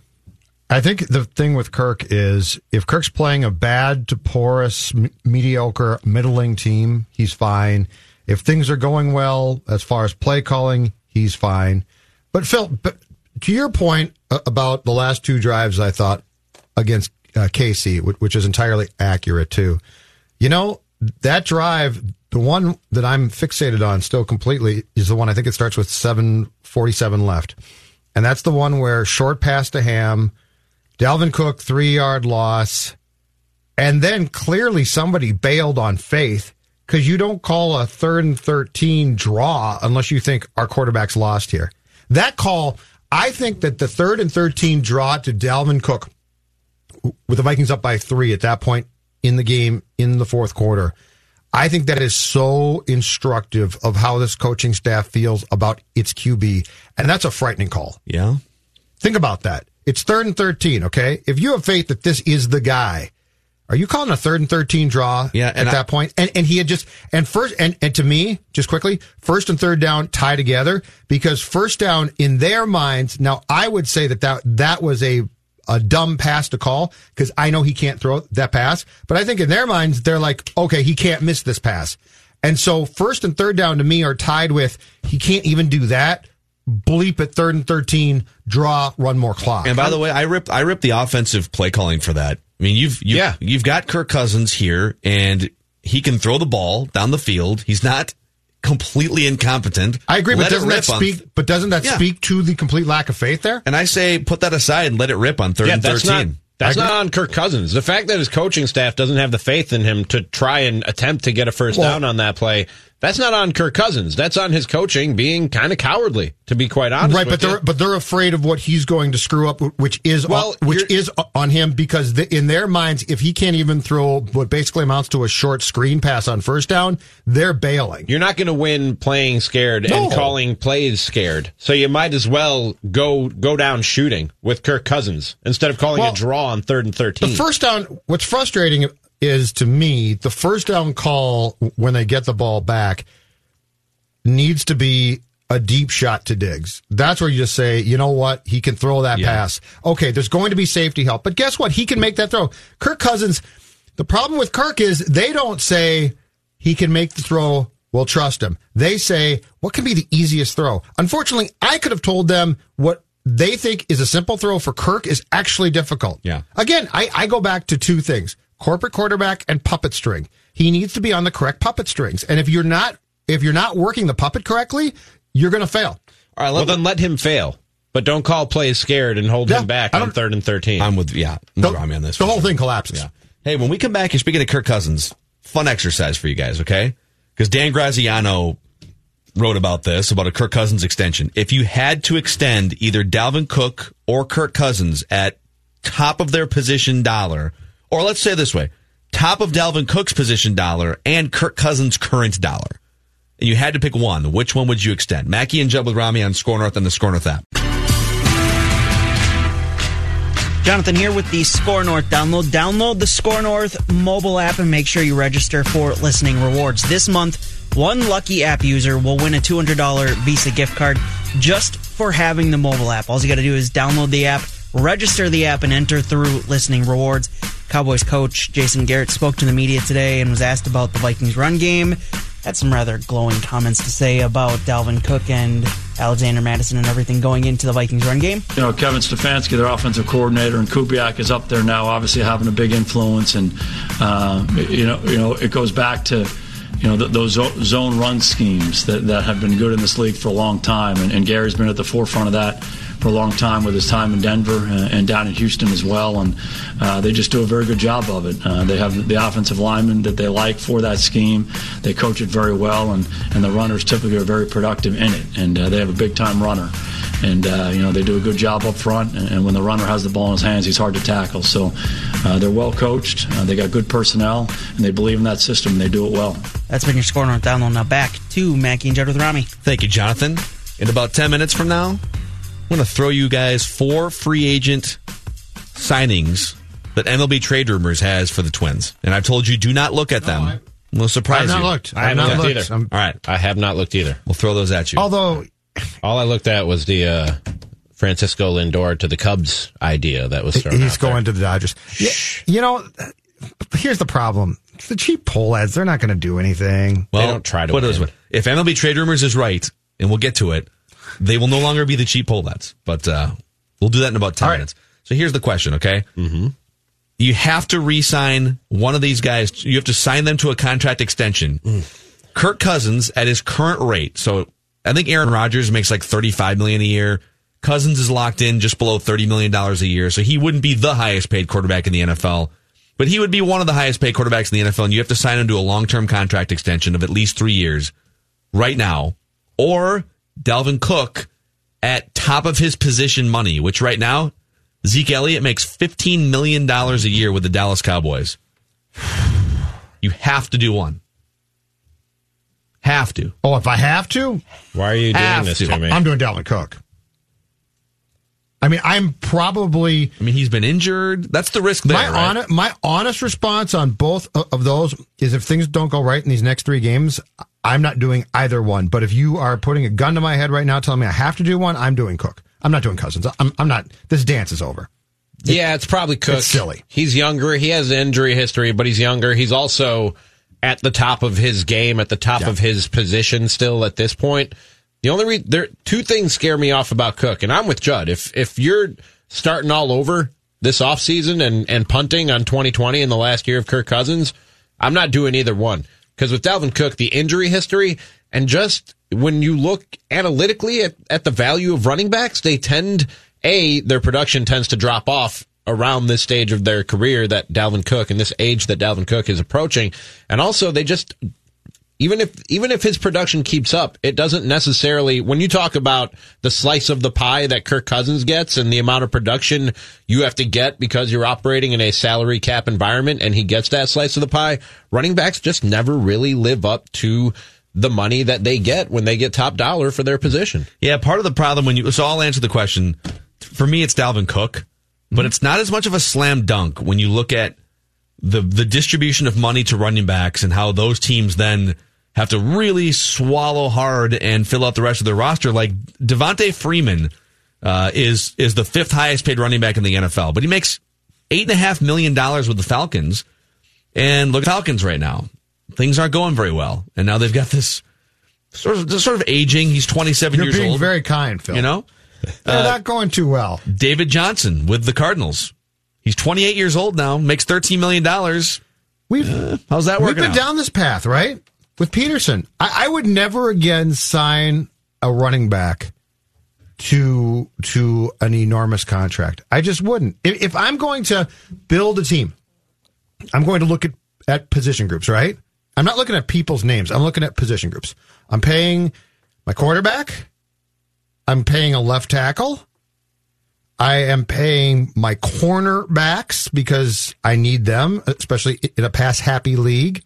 I think the thing with Kirk is if Kirk's playing a bad to porous, mediocre, middling team, he's fine. If things are going well as far as play calling, he's fine. But Phil, to your point about the last two drives, I thought against KC, which is entirely accurate too. You know, that drive, the one that I'm fixated on still completely is the one, I think it starts with 7:47 left. And that's the one where short pass to Ham, Dalvin Cook, 3-yard loss, and then clearly somebody bailed on faith because you don't call a 3rd and 13 draw unless you think our quarterback's lost here. That call, I think that the 3rd and 13 draw to Dalvin Cook with the Vikings up by 3 at that point in the game in the fourth quarter, I think that is so instructive of how this coaching staff feels about its QB, and that's a frightening call. Yeah. Think about that. It's 3rd and 13, okay? If you have faith that this is the guy, Are you calling a 3rd and 13 draw at that point? And he had just, and first, and to me, just quickly, 1st and 3rd down tie together, because 1st down in their minds, now I would say that was a dumb pass to call, because I know he can't throw that pass, but I think in their minds, they're like, okay, he can't miss this pass. And so 1st and 3rd down to me are tied with, he can't even do that. Bleep at 3rd and 13, draw, run more clock. And by the way, I ripped the offensive play calling for that. I mean, you've got Kirk Cousins here, and he can throw the ball down the field. He's not completely incompetent. I agree, but doesn't that speak to the complete lack of faith there? And I say put that aside and let it rip on 3rd and 13. That's not on Kirk Cousins. The fact that his coaching staff doesn't have the faith in him to try and attempt to get a first down on that play, that's not on Kirk Cousins. That's on his coaching being kind of cowardly, to be quite honest. Right, but they're afraid of what he's going to screw up, which is on him, because in their minds, if he can't even throw what basically amounts to a short screen pass on 1st down, they're bailing. You're not going to win playing scared and calling plays scared, so you might as well go down shooting with Kirk Cousins instead of calling a draw on 3rd and 13. The 1st down. What's frustrating is, to me, the 1st down call when they get the ball back needs to be a deep shot to Diggs. That's where you just say, you know what, he can throw that pass. Okay, there's going to be safety help, but guess what? He can make that throw. Kirk Cousins, the problem with Kirk is they don't say he can make the throw, we'll trust him. They say, what can be the easiest throw? Unfortunately, I could have told them what they think is a simple throw for Kirk is actually difficult. Yeah. Again, I go back to two things. Corporate quarterback and puppet string. He needs to be on the correct puppet strings. And if you're not working the puppet correctly, you're going to fail. All right, then let him fail. But don't call plays scared and hold him back on 3rd and 13. I'm on this. The whole thing collapses. Yeah. Hey, when we come back, you're speaking of Kirk Cousins. Fun exercise for you guys, okay? Because Dan Graziano wrote about this, about a Kirk Cousins extension. If you had to extend either Dalvin Cook or Kirk Cousins at top of their position dollar, or let's say it this way, top of Dalvin Cook's position dollar and Kirk Cousins' current dollar, and you had to pick one, which one would you extend? Mackie and Jubb with Rami on Score North and the Score North app. Jonathan here with the Score North download. Download the Score North mobile app and make sure you register for listening rewards. This month, one lucky app user will win a $200 Visa gift card just for having the mobile app. All you got to do is download the app, register the app, and enter through listening rewards. Cowboys coach Jason Garrett spoke to the media today and was asked about the Vikings run game. Had some rather glowing comments to say about Dalvin Cook and Alexander Mattison and everything going into the Vikings run game. You know, Kevin Stefanski, their offensive coordinator, and Kubiak is up there now, obviously having a big influence. And, it goes back to, those zone run schemes that have been good in this league for a long time. And Gary's been at the forefront of that for a long time with his time in Denver and down in Houston as well, and they just do a very good job of it. They have the offensive linemen that they like for that scheme. They coach it very well, and the runners typically are very productive in it, and they have a big-time runner. And, they do a good job up front, and when the runner has the ball in his hands, he's hard to tackle. So they're well coached, they got good personnel, and they believe in that system, and they do it well. That's been your Score North download. Now back to Mackie and Judd with Rami. Thank you, Jonathan. In about 10 minutes from now, I'm going to throw you guys 4 free agent signings that MLB Trade Rumors has for the Twins. And I've told you, do not look at them. No, surprise you. I have not looked either. All right. I have not looked either. We'll throw those at you. Although, all I looked at was the Francisco Lindor to the Cubs idea that was thrown out. He's going to the Dodgers. Yeah, here's the problem. The cheap poll ads, they're not going to do anything. Well, they don't try to win. If MLB Trade Rumors is right, and we'll get to it, they will no longer be the cheap poll ads, but we'll do that in about 10 minutes. So here's the question, okay? Mm-hmm. You have to re-sign one of these guys. You have to sign them to a contract extension. Kirk Cousins at his current rate. So I think Aaron Rodgers makes like $35 million a year. Cousins is locked in just below $30 million a year, so he wouldn't be the highest paid quarterback in the NFL, but he would be one of the highest paid quarterbacks in the NFL, and you have to sign him to a long-term contract extension of at least 3 years right now, or Dalvin Cook at top of his position money, which right now, Zeke Elliott makes $15 million a year with the Dallas Cowboys. You have to do one. Have to. Oh, if I have to? Why are you doing this to me? I'm doing Dalvin Cook. I mean, I'm probably... I mean, he's been injured. That's the risk there, my honest response on both of those is if things don't go right in these next three games, I'm not doing either one. But if you are putting a gun to my head right now telling me I have to do one, I'm doing Cook. I'm not doing Cousins. I'm not... This dance is over. Yeah, it's probably Cook. It's silly. He's younger. He has injury history, but he's younger. He's also at the top of his game, at the top of his position still at this point. The only there two things scare me off about Cook, and I'm with Judd. If you're starting all over this offseason and punting on 2020 in the last year of Kirk Cousins, I'm not doing either one. Because with Dalvin Cook, the injury history, and just when you look analytically at the value of running backs, they tend, their production tends to drop off around this stage of their career that Dalvin Cook and this age that Dalvin Cook is approaching. And also, they just... Even if his production keeps up, it doesn't necessarily, when you talk about the slice of the pie that Kirk Cousins gets and the amount of production you have to get because you're operating in a salary cap environment and he gets that slice of the pie, running backs just never really live up to the money that they get when they get top dollar for their position. Yeah, part of the problem so I'll answer the question. For me, it's Dalvin Cook, but it's not as much of a slam dunk when you look at the distribution of money to running backs and how those teams then have to really swallow hard and fill out the rest of their roster. Like Devontae Freeman is the fifth highest paid running back in the NFL, but he makes $8.5 million with the Falcons. And look at the Falcons right now; things aren't going very well. And now they've got this sort of aging. He's 27 years old. You're being very kind, Phil. You know, they're not going too well. David Johnson with the Cardinals. He's 28 years old now. Makes $13 million. How's that working? We've been down this path, right? With Peterson, I would never again sign a running back to an enormous contract. I just wouldn't. If I'm going to build a team, I'm going to look at position groups, right? I'm not looking at people's names. I'm looking at position groups. I'm paying my quarterback. I'm paying a left tackle. I am paying my cornerbacks because I need them, especially in a pass-happy league.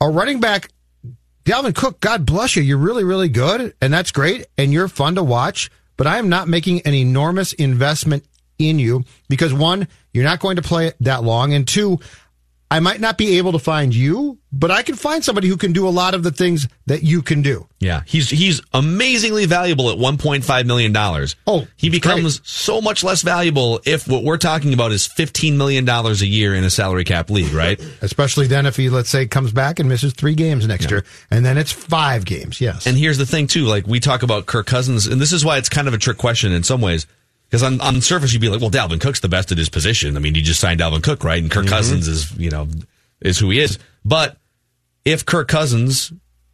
A running back, Dalvin Cook, God bless you. You're really, really good, and that's great, and you're fun to watch, but I am not making an enormous investment in you because, one, you're not going to play that long, and two, I might not be able to find you, but I can find somebody who can do a lot of the things that you can do. Yeah, he's amazingly valuable at $1.5 million. Oh, he becomes so much less valuable if what we're talking about is $15 million a year in a salary cap league, right? Especially then if he, let's say, comes back and misses 3 games next year, and then it's 5 games, yes. And here's the thing, too, like we talk about Kirk Cousins, and this is why it's kind of a trick question in some ways. Because on the surface, you'd be like, well, Dalvin Cook's the best at his position. I mean, you just signed Dalvin Cook, right? And Kirk Cousins is who he is. But if Kirk Cousins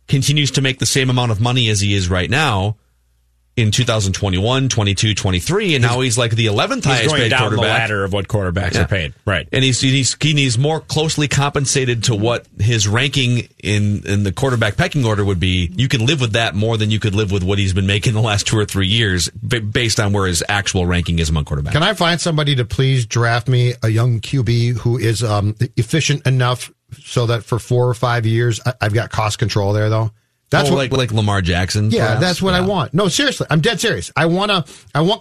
continues to make the same amount of money as he is right now in 2021, 22, 23, and now he's like the 11th highest paid quarterback. He's going down the ladder of what quarterbacks are paid. Right. And he's more closely compensated to what his ranking in the quarterback pecking order would be. You can live with that more than you could live with what he's been making the last 2 or 3 years based on where his actual ranking is among quarterbacks. Can I find somebody to please draft me a young QB who is efficient enough so that for 4 or 5 years I've got cost control there, though? That's like Lamar Jackson. Yeah, perhaps. That's what I want. No, seriously, I'm dead serious. I want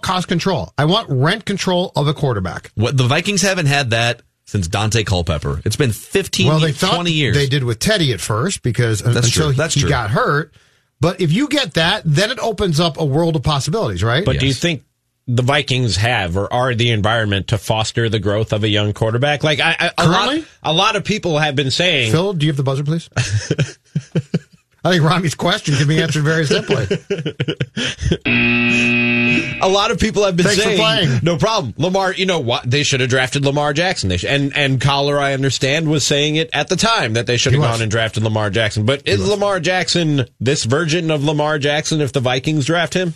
cost control. I want rent control of a quarterback. What the Vikings haven't had that since Dante Culpepper. It's been 20 years. They did with Teddy at first because until he got hurt. But if you get that, then it opens up a world of possibilities, right? But do you think the Vikings have or are the environment to foster the growth of a young quarterback? Like a lot of people have been saying. Phil, do you have the buzzer, please? I think Rami's question can be answered very simply. A lot of people have been saying, no problem, Lamar, you know what? They should have drafted Lamar Jackson. They and Collar, I understand, was saying it at the time that they should have gone and drafted Lamar Jackson. But is Lamar Jackson this version of Lamar Jackson if the Vikings draft him?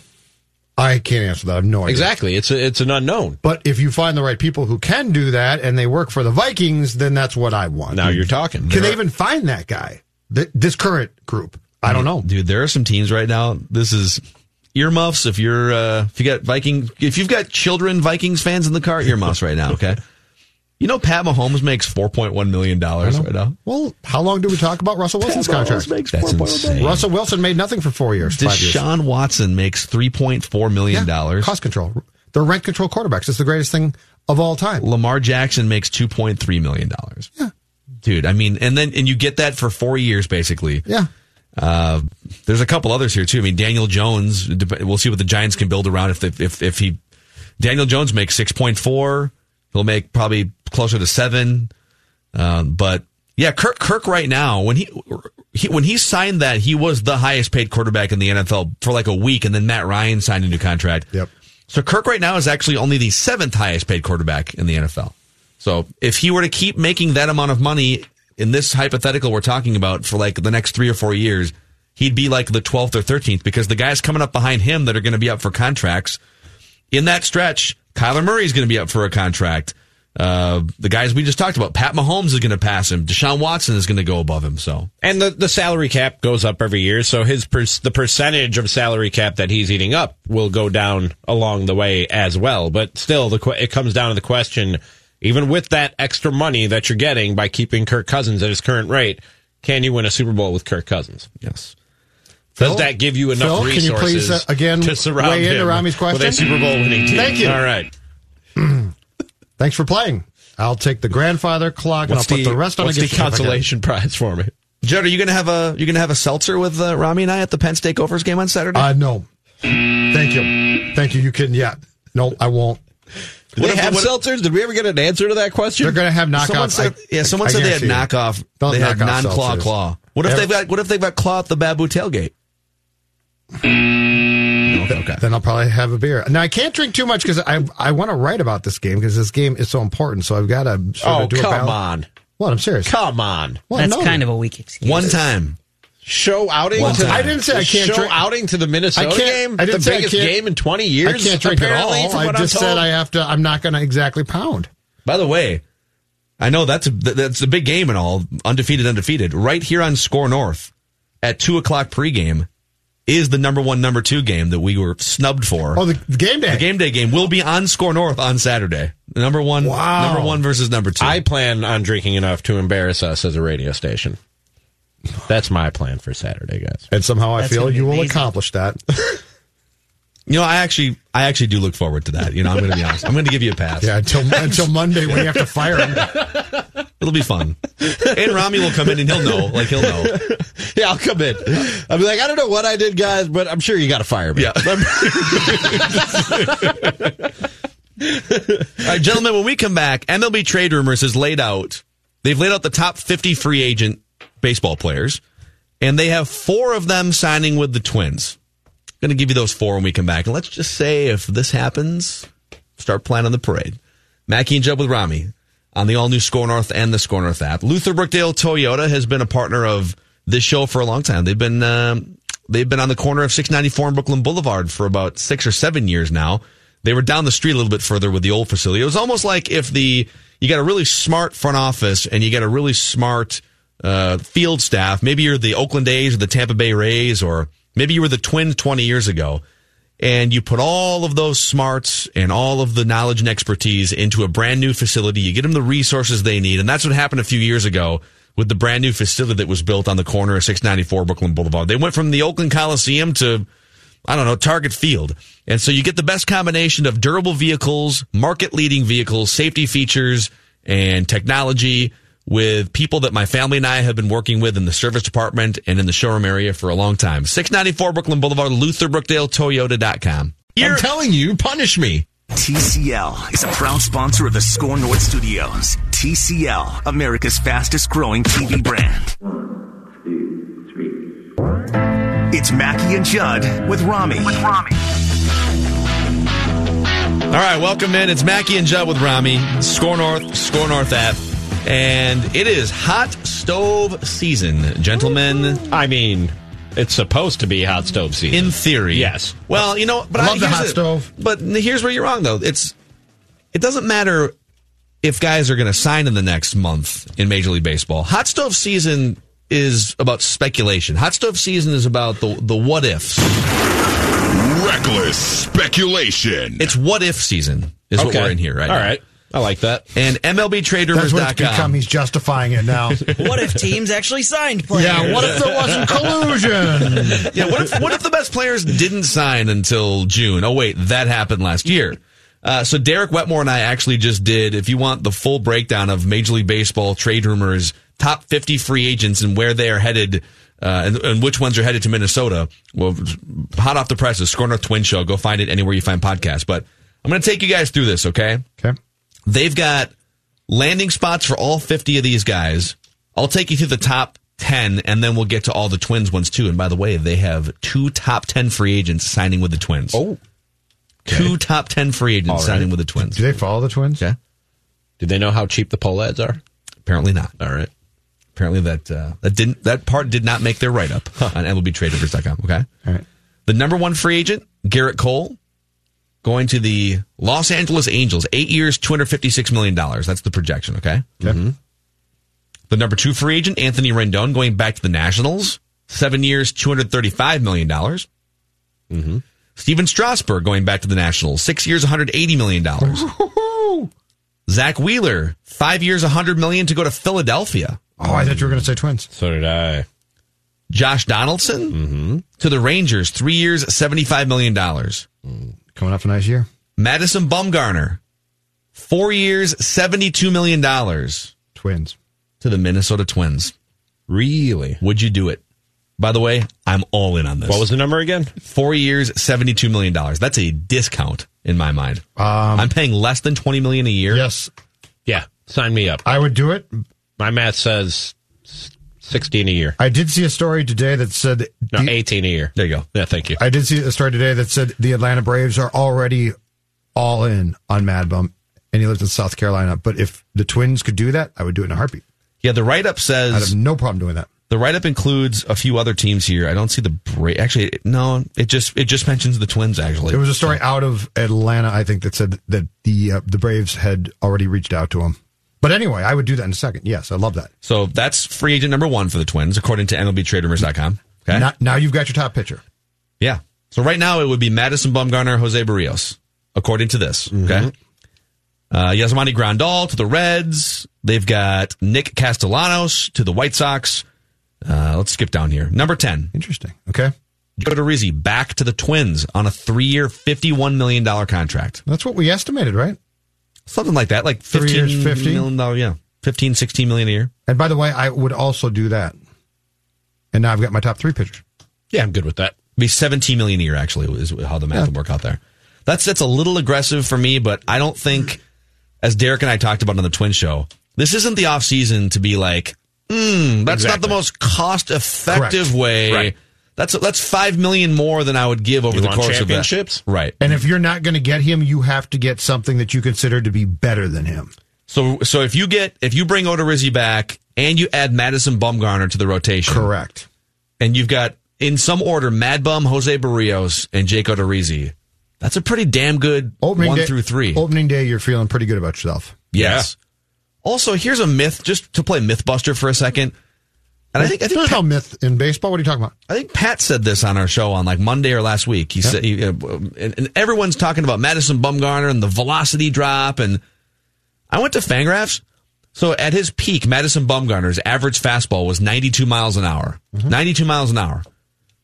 I can't answer that. I have no idea. Exactly. It's an unknown. But if you find the right people who can do that and they work for the Vikings, then that's what I want. Now you're talking. Can they even find that guy? This current group, I don't know, dude. There are some teams right now. This is earmuffs. If you're if you've got children, Vikings fans in the car, earmuffs right now. Okay, you know Pat Mahomes makes $4.1 million right now. Well, how long do we talk about Russell Wilson's contract? That's insane. Russell Wilson made nothing for 4 years. Deshaun Watson makes $3.4 million. Cost control. They're rent control quarterbacks. It's the greatest thing of all time. Lamar Jackson makes $2.3 million. Yeah. Dude, I mean, and you get that for 4 years, basically. Yeah. There's a couple others here, too. I mean, Daniel Jones, we'll see what the Giants can build around if Daniel Jones makes 6.4. He'll make probably closer to 7. But yeah, Kirk right now, when he signed that, he was the highest paid quarterback in the NFL for like a week, and then Matt Ryan signed a new contract. Yep. So Kirk right now is actually only the 7th highest paid quarterback in the NFL. So if he were to keep making that amount of money in this hypothetical we're talking about for like the next 3 or 4 years, he'd be like the 12th or 13th, because the guys coming up behind him that are going to be up for contracts in that stretch, Kyler Murray is going to be up for a contract. The guys we just talked about, Pat Mahomes is going to pass him. Deshaun Watson is going to go above him. So, and the salary cap goes up every year, so the percentage of salary cap that he's eating up will go down along the way as well. But still, it comes down to the question: even with that extra money that you're getting by keeping Kirk Cousins at his current rate, can you win a Super Bowl with Kirk Cousins? Yes. Phil, does that give you enough resources? Can you please again to surround weigh in around these questions with a Super Bowl winning team? Thank you. All right. Thanks for playing. I'll take the grandfather clock, and I'll put the rest on. What's the consolation prize for me? Judd, are you going to have a seltzer with Rami and I at the Penn State Gophers game on Saturday? No, thank you. You kidding? Yeah, no, I won't. Do they have seltzers? Did we ever get an answer to that question? They're going to have knockoffs. Someone said they had knockoff. They had non-claw claw. What if they've got claw at the Babu tailgate? Okay. Then I'll probably have a beer. Now, I can't drink too much because I want to write about this game, because this game is so important. So I've got to do a balance. Come on. What? I'm serious. Come on. Well, that's kind of a weak excuse. One time. Show outing? I didn't say I can't drink. Show outing to the Minnesota game? The biggest game in 20 years? I can't drink at all. I just said I have to. I'm not going to exactly pound. By the way, I know that's a big game and all. Undefeated. Right here on Score North at 2 o'clock pregame is the number 1, number 2 game that we were snubbed for. Oh, the game day. The game day game will be on Score North on Saturday. Number 1, wow. Number 1 versus number 2. I plan on drinking enough to embarrass us as a radio station. That's my plan for Saturday, guys. And somehow I feel you will accomplish that. You know, I actually do look forward to that. You know, I'm going to be honest. I'm going to give you a pass. Yeah, until Monday when you have to fire him. It'll be fun. And Rami will come in and he'll know. Yeah, I'll come in. I'll be like, I don't know what I did, guys, but I'm sure you got to fire me. Yeah. All right, gentlemen, when we come back, MLB Trade Rumors has laid out. They've laid out the top 50 free agent baseball players, and they have 4 of them signing with the Twins. Going to give you those 4 when we come back. And let's just say if this happens, start planning the parade. Mackie and Judd with Rami on the all-new Score North and the Score North app. Luther Brookdale Toyota has been a partner of this show for a long time. They've been on the corner of 694 and Brooklyn Boulevard for about 6 or 7 years now. They were down the street a little bit further with the old facility. It was almost like if you got a really smart front office and you got a really smart field staff. Maybe you're the Oakland A's or the Tampa Bay Rays, or maybe you were the Twins 20 years ago, and you put all of those smarts and all of the knowledge and expertise into a brand new facility. You get them the resources they need, and that's what happened a few years ago with the brand new facility that was built on the corner of 694 Brooklyn Boulevard. They went from the Oakland Coliseum to, I don't know, Target Field. And so you get the best combination of durable vehicles, market-leading vehicles, safety features, and technology, with people that my family and I have been working with in the service department and in the showroom area for a long time. 694 Brooklyn Boulevard, LutherBrookdaleToyota.com. I'm telling you, punish me. TCL is a proud sponsor of the Score North Studios. TCL, America's fastest growing TV brand. 1, 2, 3, 4. It's Mackie and Judd with Rami. All right, welcome in. It's Mackie and Judd with Rami. Score North, Score North app. And it is hot stove season, gentlemen. I mean, it's supposed to be hot stove season. In theory. Yes. Well, you know, but I love the hot stove. But here's where you're wrong, though. It doesn't matter if guys are going to sign in the next month in Major League Baseball. Hot stove season is about speculation. Hot stove season is about the what-ifs. Reckless speculation. It's what-if season is what we're in here right now. All right. I like that. And MLBTradeRumors.com. That's what become. He's justifying it now. What if teams actually signed players? Yeah, what if there wasn't collusion? Yeah, what if the best players didn't sign until June? Oh, wait, that happened last year. So Derek Wetmore and I actually just did, if you want the full breakdown of Major League Baseball trade rumors, top 50 free agents and where they are headed, and which ones are headed to Minnesota. Well, hot off the presses, Score North Twin Show. Go find it anywhere you find podcasts. But I'm going to take you guys through this, okay? Okay. They've got landing spots for all 50 of these guys. I'll take you through the top 10, and then we'll get to all the Twins ones, too. And by the way, they have two top 10 free agents signing with the Twins. Oh. Okay. Two top 10 free agents signing with the Twins. Do they follow the Twins? Yeah. Do they know how cheap the poll ads are? Apparently not. All right. Apparently that part did not make their write-up on MLBTradeRivers.com, okay? All right. The number one free agent, Gerrit Cole, going to the Los Angeles Angels. 8 years, $256 million. That's the projection, okay? Okay. Mm-hmm. The number two free agent, Anthony Rendon, going back to the Nationals. 7 years, $235 million. Mm-hmm. Steven Strasburg, going back to the Nationals. 6 years, $180 million. Zach Wheeler, 5 years, $100 million to go to Philadelphia. Oh, I thought you were going to say Twins. So did I. Josh Donaldson to the Rangers. 3 years, $75 million. Coming up a nice year. Madison Bumgarner, 4 years, $72 million. Twins. To the Minnesota Twins. Really? Would you do it? By the way, I'm all in on this. What was the number again? 4 years, $72 million. That's a discount in my mind. I'm paying less than $20 million a year. Yes. Yeah. Sign me up. I would do it. My math says 16 a year. I did see a story today that said... No, 18 a year. There you go. Yeah, thank you. I did see a story today that said the Atlanta Braves are already all in on Mad Bum, and he lives in South Carolina. But if the Twins could do that, I would do it in a heartbeat. Yeah, the write-up says... I'd have no problem doing that. The write-up includes a few other teams here. I don't see the break. Actually, no, it just mentions the Twins, actually. There was a story out of Atlanta, I think, that said that the Braves had already reached out to him. But anyway, I would do that in a second. Yes, I love that. So that's free agent number one for the Twins, according to MLBTradeRumors.com. Okay? Now you've got your top pitcher. Yeah. So right now it would be Madison Bumgarner, Jose Barrios, according to this. Mm-hmm. Okay. Yasmani Grandal to the Reds. They've got Nick Castellanos to the White Sox. Let's skip down here. Number 10. Interesting. Okay. Jake Odorizzi back to the Twins on a 3-year, $51 million contract. That's what we estimated, right? Something like that. Like $15 million, yeah. $15-16 million a year. And by the way, I would also do that. And now I've got my top three pitchers. Yeah, I'm good with that. It'd be $17 million a year, actually, is how the math would work out there. That's a little aggressive for me, but I don't think, as Derek and I talked about on the Twin Show, this isn't the offseason to be like, that's exactly. Not the most cost-effective way. Right. That's $5 million more than I would give over the course of championships. Right. And if you're not going to get him, you have to get something that you consider to be better than him. So if you bring Odorizzi back and you add Madison Bumgarner to the rotation, correct. And you've got in some order Mad Bum, Jose Barrios, and Jake Odorizzi. That's a pretty damn good opening one day, through three. Opening day, you're feeling pretty good about yourself. Yes. Yeah. Also, here's a myth, just to play Mythbuster for a second. And I think how myth in baseball. What are you talking about? I think Pat said this on our show on like Monday or last week. He said, and everyone's talking about Madison Bumgarner and the velocity drop. And I went to Fangraphs. So at his peak, Madison Bumgarner's average fastball was 92 miles an hour. Mm-hmm. 92 miles an hour.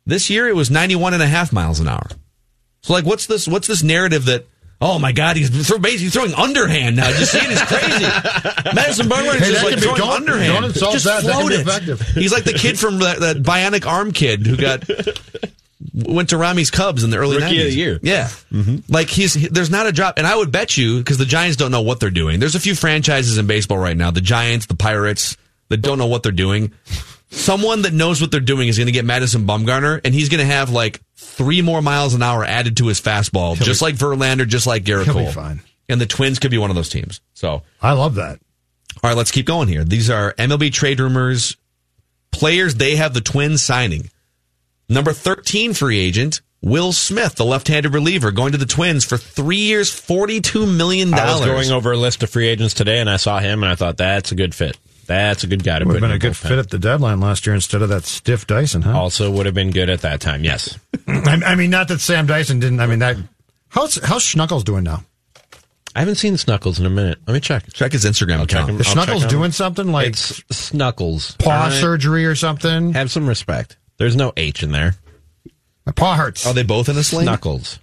This year it was 91.5 miles an hour. So like, what's this narrative that? Oh, my God, he's basically throwing underhand now. Just seeing it's crazy. Madison Bumgarner is just like throwing underhand. Don't insult just that. Float that it. He's like the kid from that bionic arm kid who went to Rami's Cubs in the early 90s. Rookie of the year. Yeah. Mm-hmm. Like, there's not a drop. And I would bet you, because the Giants don't know what they're doing. There's a few franchises in baseball right now, the Giants, the Pirates, that don't know what they're doing. Someone that knows what they're doing is going to get Madison Bumgarner, and he's going to have like 3 more miles an hour added to his fastball, just like Verlander, just like Gerrit Cole. He'll be fine. And the Twins could be one of those teams. So I love that. All right, let's keep going here. These are MLB trade rumors. Players they have the Twins signing. Number 13 free agent, Will Smith, the left-handed reliever, going to the Twins for 3 years, $42 million. I was going over a list of free agents today, and I saw him, and I thought, that's a good fit. That's a good guy to put in. Would have been a good fit at the deadline last year instead of that stiff Dyson, huh? Also would have been good at that time, yes. I mean, not that Sam Dyson didn't. I mean, that. How's Schnuckles doing now? I haven't seen Schnuckles in a minute. Let me check. Check his Instagram account. Is Schnuckles doing something like... It's Schnuckles. Paw surgery or something? Have some respect. There's no H in there. My paw hurts. Are they both in a sling? Schnuckles.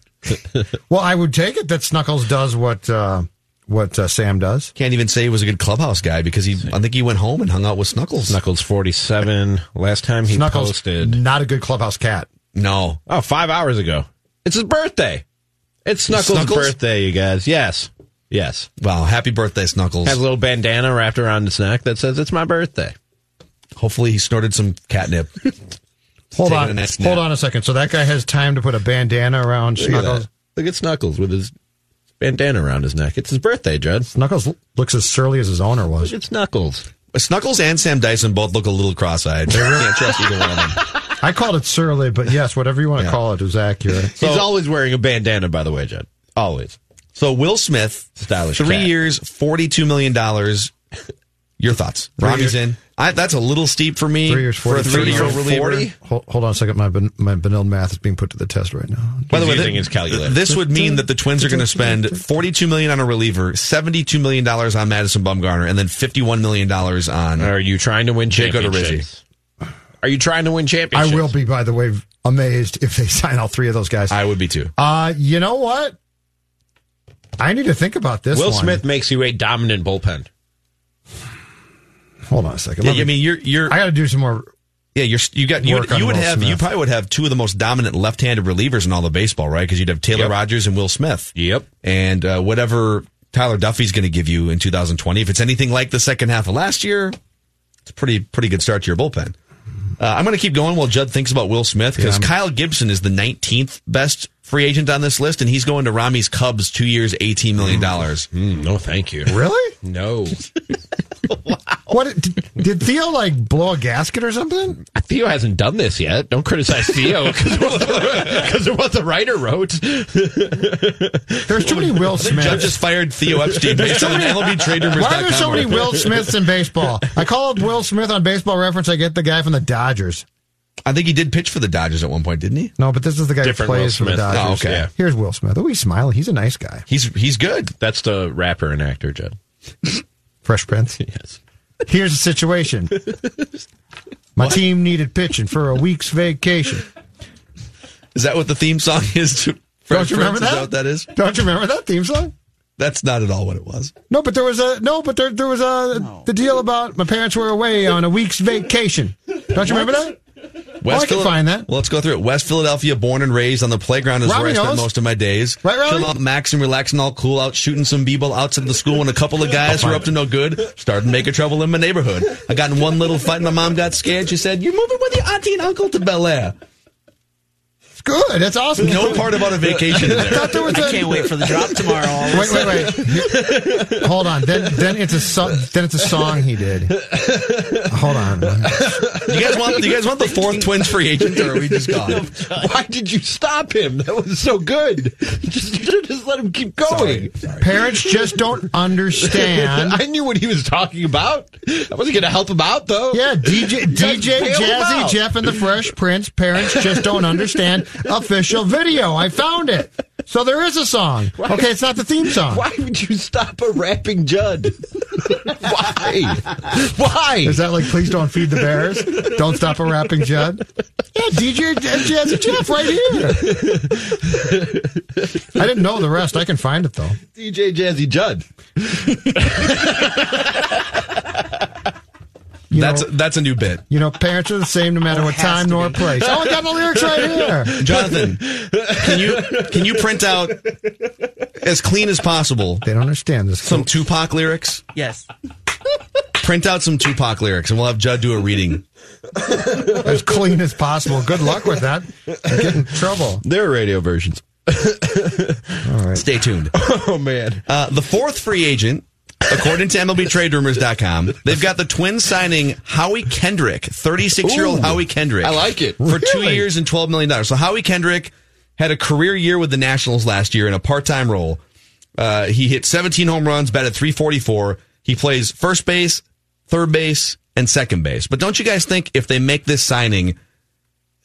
Well, I would take it that Snuckles does what Sam does. Can't even say he was a good clubhouse guy because I think he went home and hung out with Snuckles. Snuckles 47. Last time he Snuckles, posted, not a good clubhouse cat. No. Oh, 5 hours ago. It's his birthday. It's Snuckles' birthday, you guys. Yes. Yes. Wow. Happy birthday, Snuckles. Has a little bandana wrapped around his neck that says, it's my birthday. Hopefully he snorted some catnip. Hold on a second. So that guy has time to put a bandana around Snuckles? Look at Snuckles with his bandana around his neck. It's his birthday, Judd. Snuckles looks as surly as his owner was. Look at Snuckles. Snuckles and Sam Dyson both look a little cross-eyed. I really can't trust either one of them. I called it surly, but yes, whatever you want to call it is accurate. So, he's always wearing a bandana, by the way, Judd. Always. So Will Smith, stylish 3 years, $42 million. Your thoughts? Robbie's in. That's a little steep for me. 3 years, for a 30-year-old reliever. Hold on a second. My vanilla math is being put to the test right now. By the way, this would mean that the Twins are going to spend $42 million on a reliever, $72 million on Madison Bumgarner, and then $51 million on... Are you trying to win Jake Odorizzi? Are you trying to win championships? I will be, by the way, amazed if they sign all three of those guys. I would be, too. You know what? I need to think about this Will Smith makes you a dominant bullpen. Hold on a second. Yeah, I got to do some more. Yeah, you probably would have two of the most dominant left-handed relievers in all of baseball, right? Because you'd have Taylor Rodgers and Will Smith. Yep. And whatever Tyler Duffy's going to give you in 2020, if it's anything like the second half of last year, it's a pretty good start to your bullpen. I'm going to keep going while Judd thinks about Will Smith because Kyle Gibson is the 19th best free agent on this list, and he's going to Rami's Cubs, 2 years, $18 million. No, thank you. Really? No. Wow. What, did Theo, blow a gasket or something? Theo hasn't done this yet. Don't criticize Theo because of what the writer wrote. There's too many Will Smiths. Judd just fired Theo Epstein based on MLBTradeRumors.com. Why are there so many Will Smiths in baseball? I call up Will Smith on Baseball Reference. I get the guy from the Dodgers. I think he did pitch for the Dodgers at one point, didn't he? No, but this is the guy who plays for the Dodgers. Oh, okay. Yeah. Here's Will Smith. Oh, he's smiling. He's a nice guy. He's good. That's the rapper and actor, Judd. Fresh Prince? Yes. Here's the situation. My team needed pitching for a week's vacation. Is that what the theme song is to Fresh Prince? Don't you remember that? Is that what that is? Don't you remember that theme song? That's not at all what it was. No, but the deal about my parents were away on a week's vacation. Don't you remember that? I can find that. Well, let's go through it. West Philadelphia, born and raised on the playground is where I spent most of my days. Right, Robbie? Chill out, maxing, relaxing, all cool out, shooting some b-ball outside the school, and a couple of guys who were up to no good started making trouble in my neighborhood. I got in one little fight, and my mom got scared. She said, "You're moving with your auntie and uncle to Bel Air." It's good. That's awesome. No part about a vacation in there. I can't wait for the drop tomorrow. Wait. Hold on. Then it's a song he did. Hold on. Do you guys want the fourth Twins free agent, or are we just gone? Why did you stop him? That was so good. Just let him keep going. Sorry. Parents just don't understand. I knew what he was talking about. I wasn't going to help him out, though. Yeah, DJ Jazzy Jeff and the Fresh Prince. Parents just don't understand. Official video. I found it. So there is a song. Okay, it's not the theme song. Why would you stop a rapping Judd? Why? Is that like, please don't feed the bears? Don't stop a rapping Judd? Yeah, DJ Jazzy Jeff right here. I didn't know the rest. I can find it, though. DJ Jazzy Judd. That's a new bit. You know, parents are the same no matter what time nor place. Oh, I got the lyrics right here. Jonathan, can you print out as clean as possible? They don't understand this. Some Tupac lyrics? Yes. Print out some Tupac lyrics, and we'll have Judd do a reading. As clean as possible. Good luck with that. You're getting in trouble. There are radio versions. All right. Stay tuned. Oh, man. The fourth free agent, according to MLBTradeRumors.com, they've got the Twins signing Howie Kendrick, 36-year-old Howie Kendrick. I like it. For 2 years and $12 million. So Howie Kendrick had a career year with the Nationals last year in a part-time role. He hit 17 home runs, batted .344. He plays first base, third base, and second base. But don't you guys think if they make this signing,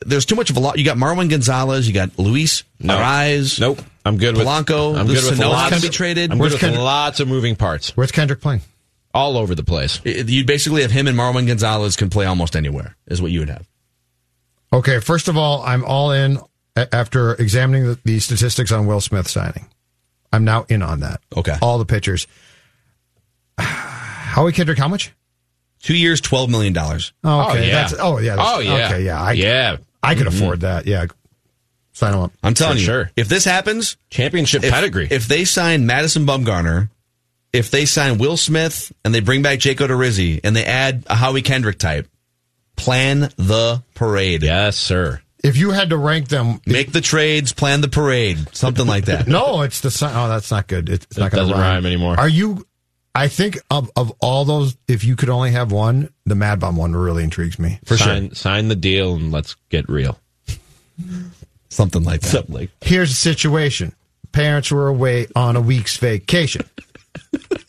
there's too much of a lot? You got Marwin Gonzalez, you got Luis Ariz. Nope. I'm good with Polanco. I'm good with lots to be traded. I'm good with lots of moving parts. Where's Kendrick playing? All over the place. You'd basically have him and Marwin Gonzalez can play almost anywhere, is what you would have. Okay, first of all, I'm all in after examining the statistics on Will Smith signing. I'm now in on that. Okay. All the pitchers. Howie Kendrick, how much? 2 years, $12 million. Okay. Oh, yeah. Okay, yeah. I could afford that. Yeah. Sign him up. I'm telling you, sure. If this happens, championship pedigree. If they sign Madison Bumgarner, if they sign Will Smith, and they bring back Jake Odorizzi, and they add a Howie Kendrick type, plan the parade. Yes, sir. If you had to rank them... Make the trades, plan the parade, something like that. No, it's the... Oh, that's not good. It's not going to rhyme anymore. Are you... I think of all those, if you could only have one, the Mad Bomb one really intrigues me. For sure. Sign the deal and let's get real. Something like that. Something like that. Here's the situation. Parents were away on a week's vacation.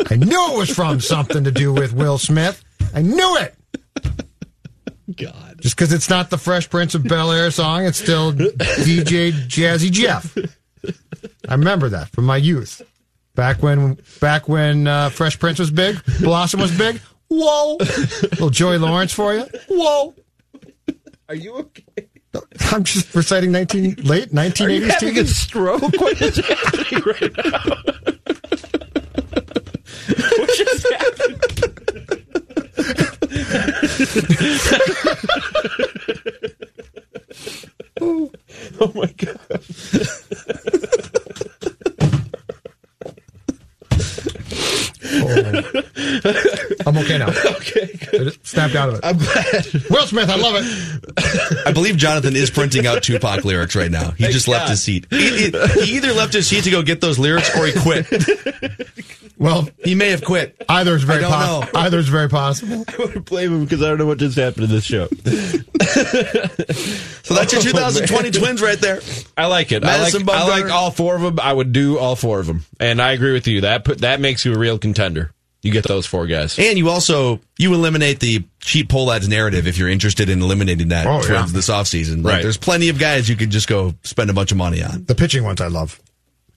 I knew it was from something to do with Will Smith. I knew it. God. Just because it's not the Fresh Prince of Bel-Air song, it's still DJ Jazzy Jeff. I remember that from my youth. Back when Fresh Prince was big, Blossom was big. Whoa, little Joey Lawrence for you. Whoa, are you okay? I'm just reciting late 1980s. Are you having a stroke? What is happening right now? What just happened? Oh my God. I'm okay now. Okay, good. I just snapped out of it. I'm glad. Will Smith, I love it. I believe Jonathan is printing out Tupac lyrics right now. He just left his seat. He either left his seat to go get those lyrics or he quit. Well, he may have quit. Either is very possible. Either is very possible. I wouldn't blame him because I don't know what just happened in this show. So that's your 2020 Twins right there. I like it. I like all four of them. I would do all four of them, and I agree with you. That makes you a real contender. You get those four guys, and you also eliminate the cheap poll ads narrative if you're interested in eliminating that this offseason. Right. There's plenty of guys you could just go spend a bunch of money on. The pitching ones I love.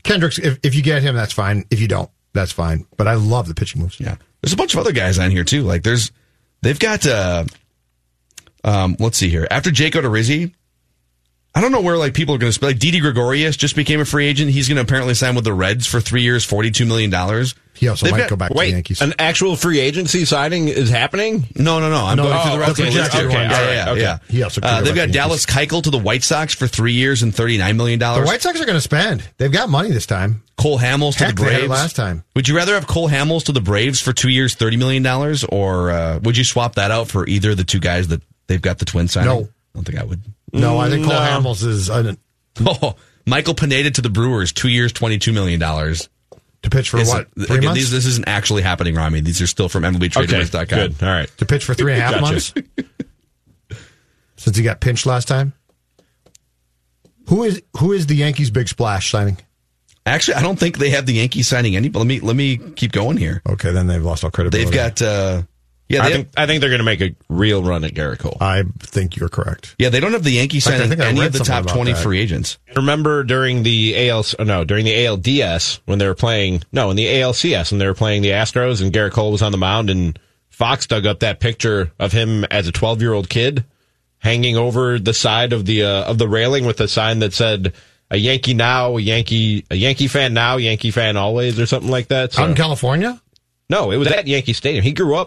Kendricks, if you get him, that's fine. If you don't, that's fine. But I love the pitching moves. Yeah, there's a bunch of other guys on here too. Like they've got. Let's see here. After Jake Odorizzi, I don't know where people are going to spend. Like Didi Gregorius just became a free agent. He's going to apparently sign with the Reds for 3 years, $42 million. He also might go back to the Yankees. An actual free agency signing is happening? No. I'm going through the rest of the list. Okay. He also they've got Dallas Keuchel to the White Sox for 3 years and $39 million. The White Sox are going to spend. They've got money this time. Cole Hamels to the Braves. They had it last time. Would you rather have Cole Hamels to the Braves for 2 years, $30 million, or would you swap that out for either of the two guys that they've got the Twins signing? No. I don't think I would. No, I think Cole Hamels is... Michael Pineda to the Brewers, 2 years, $22 million. To pitch for what? 3 months? This isn't actually happening, Rami. These are still from MLBTradeMarks.com. Okay, good. All right. To pitch for 3.5 months? Since he got pinched last time? Who is the Yankees' big splash signing? Actually, I don't think they have the Yankees signing any, but let me keep going here. Okay, then they've lost all credibility. They've got... I think they're going to make a real run at Gerrit Cole. I think you're correct. Yeah, they don't have the Yankees signing any of the top 20 free agents. Remember in the ALCS when they were playing the Astros and Gerrit Cole was on the mound and Fox dug up that picture of him as a 12-year-old kid hanging over the side of the railing with a sign that said "A Yankee now, a Yankee fan now, Yankee fan always" or something like that. So. Out in California? No, it was at Yankee Stadium.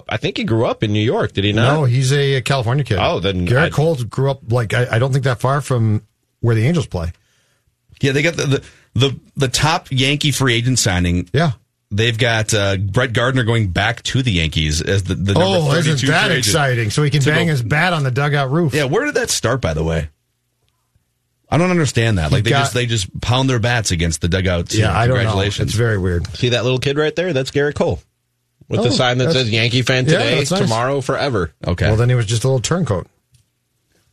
I think he grew up in New York, did he not? No, he's a California kid. Oh, then Gerrit Cole grew up, I don't think that far from where the Angels play. Yeah, they got the top Yankee free agent signing. Yeah. They've got Brett Gardner going back to the Yankees as the number 32 free agent. Oh, isn't that exciting? So he can bang his bat on the dugout roof. Yeah, where did that start, by the way? I don't understand that. They just pound their bats against the dugouts. Yeah, I don't know. It's very weird. See that little kid right there? That's Gerrit Cole. With the sign that says Yankee fan today, nice. Tomorrow, forever. Okay. Well, then he was just a little turncoat.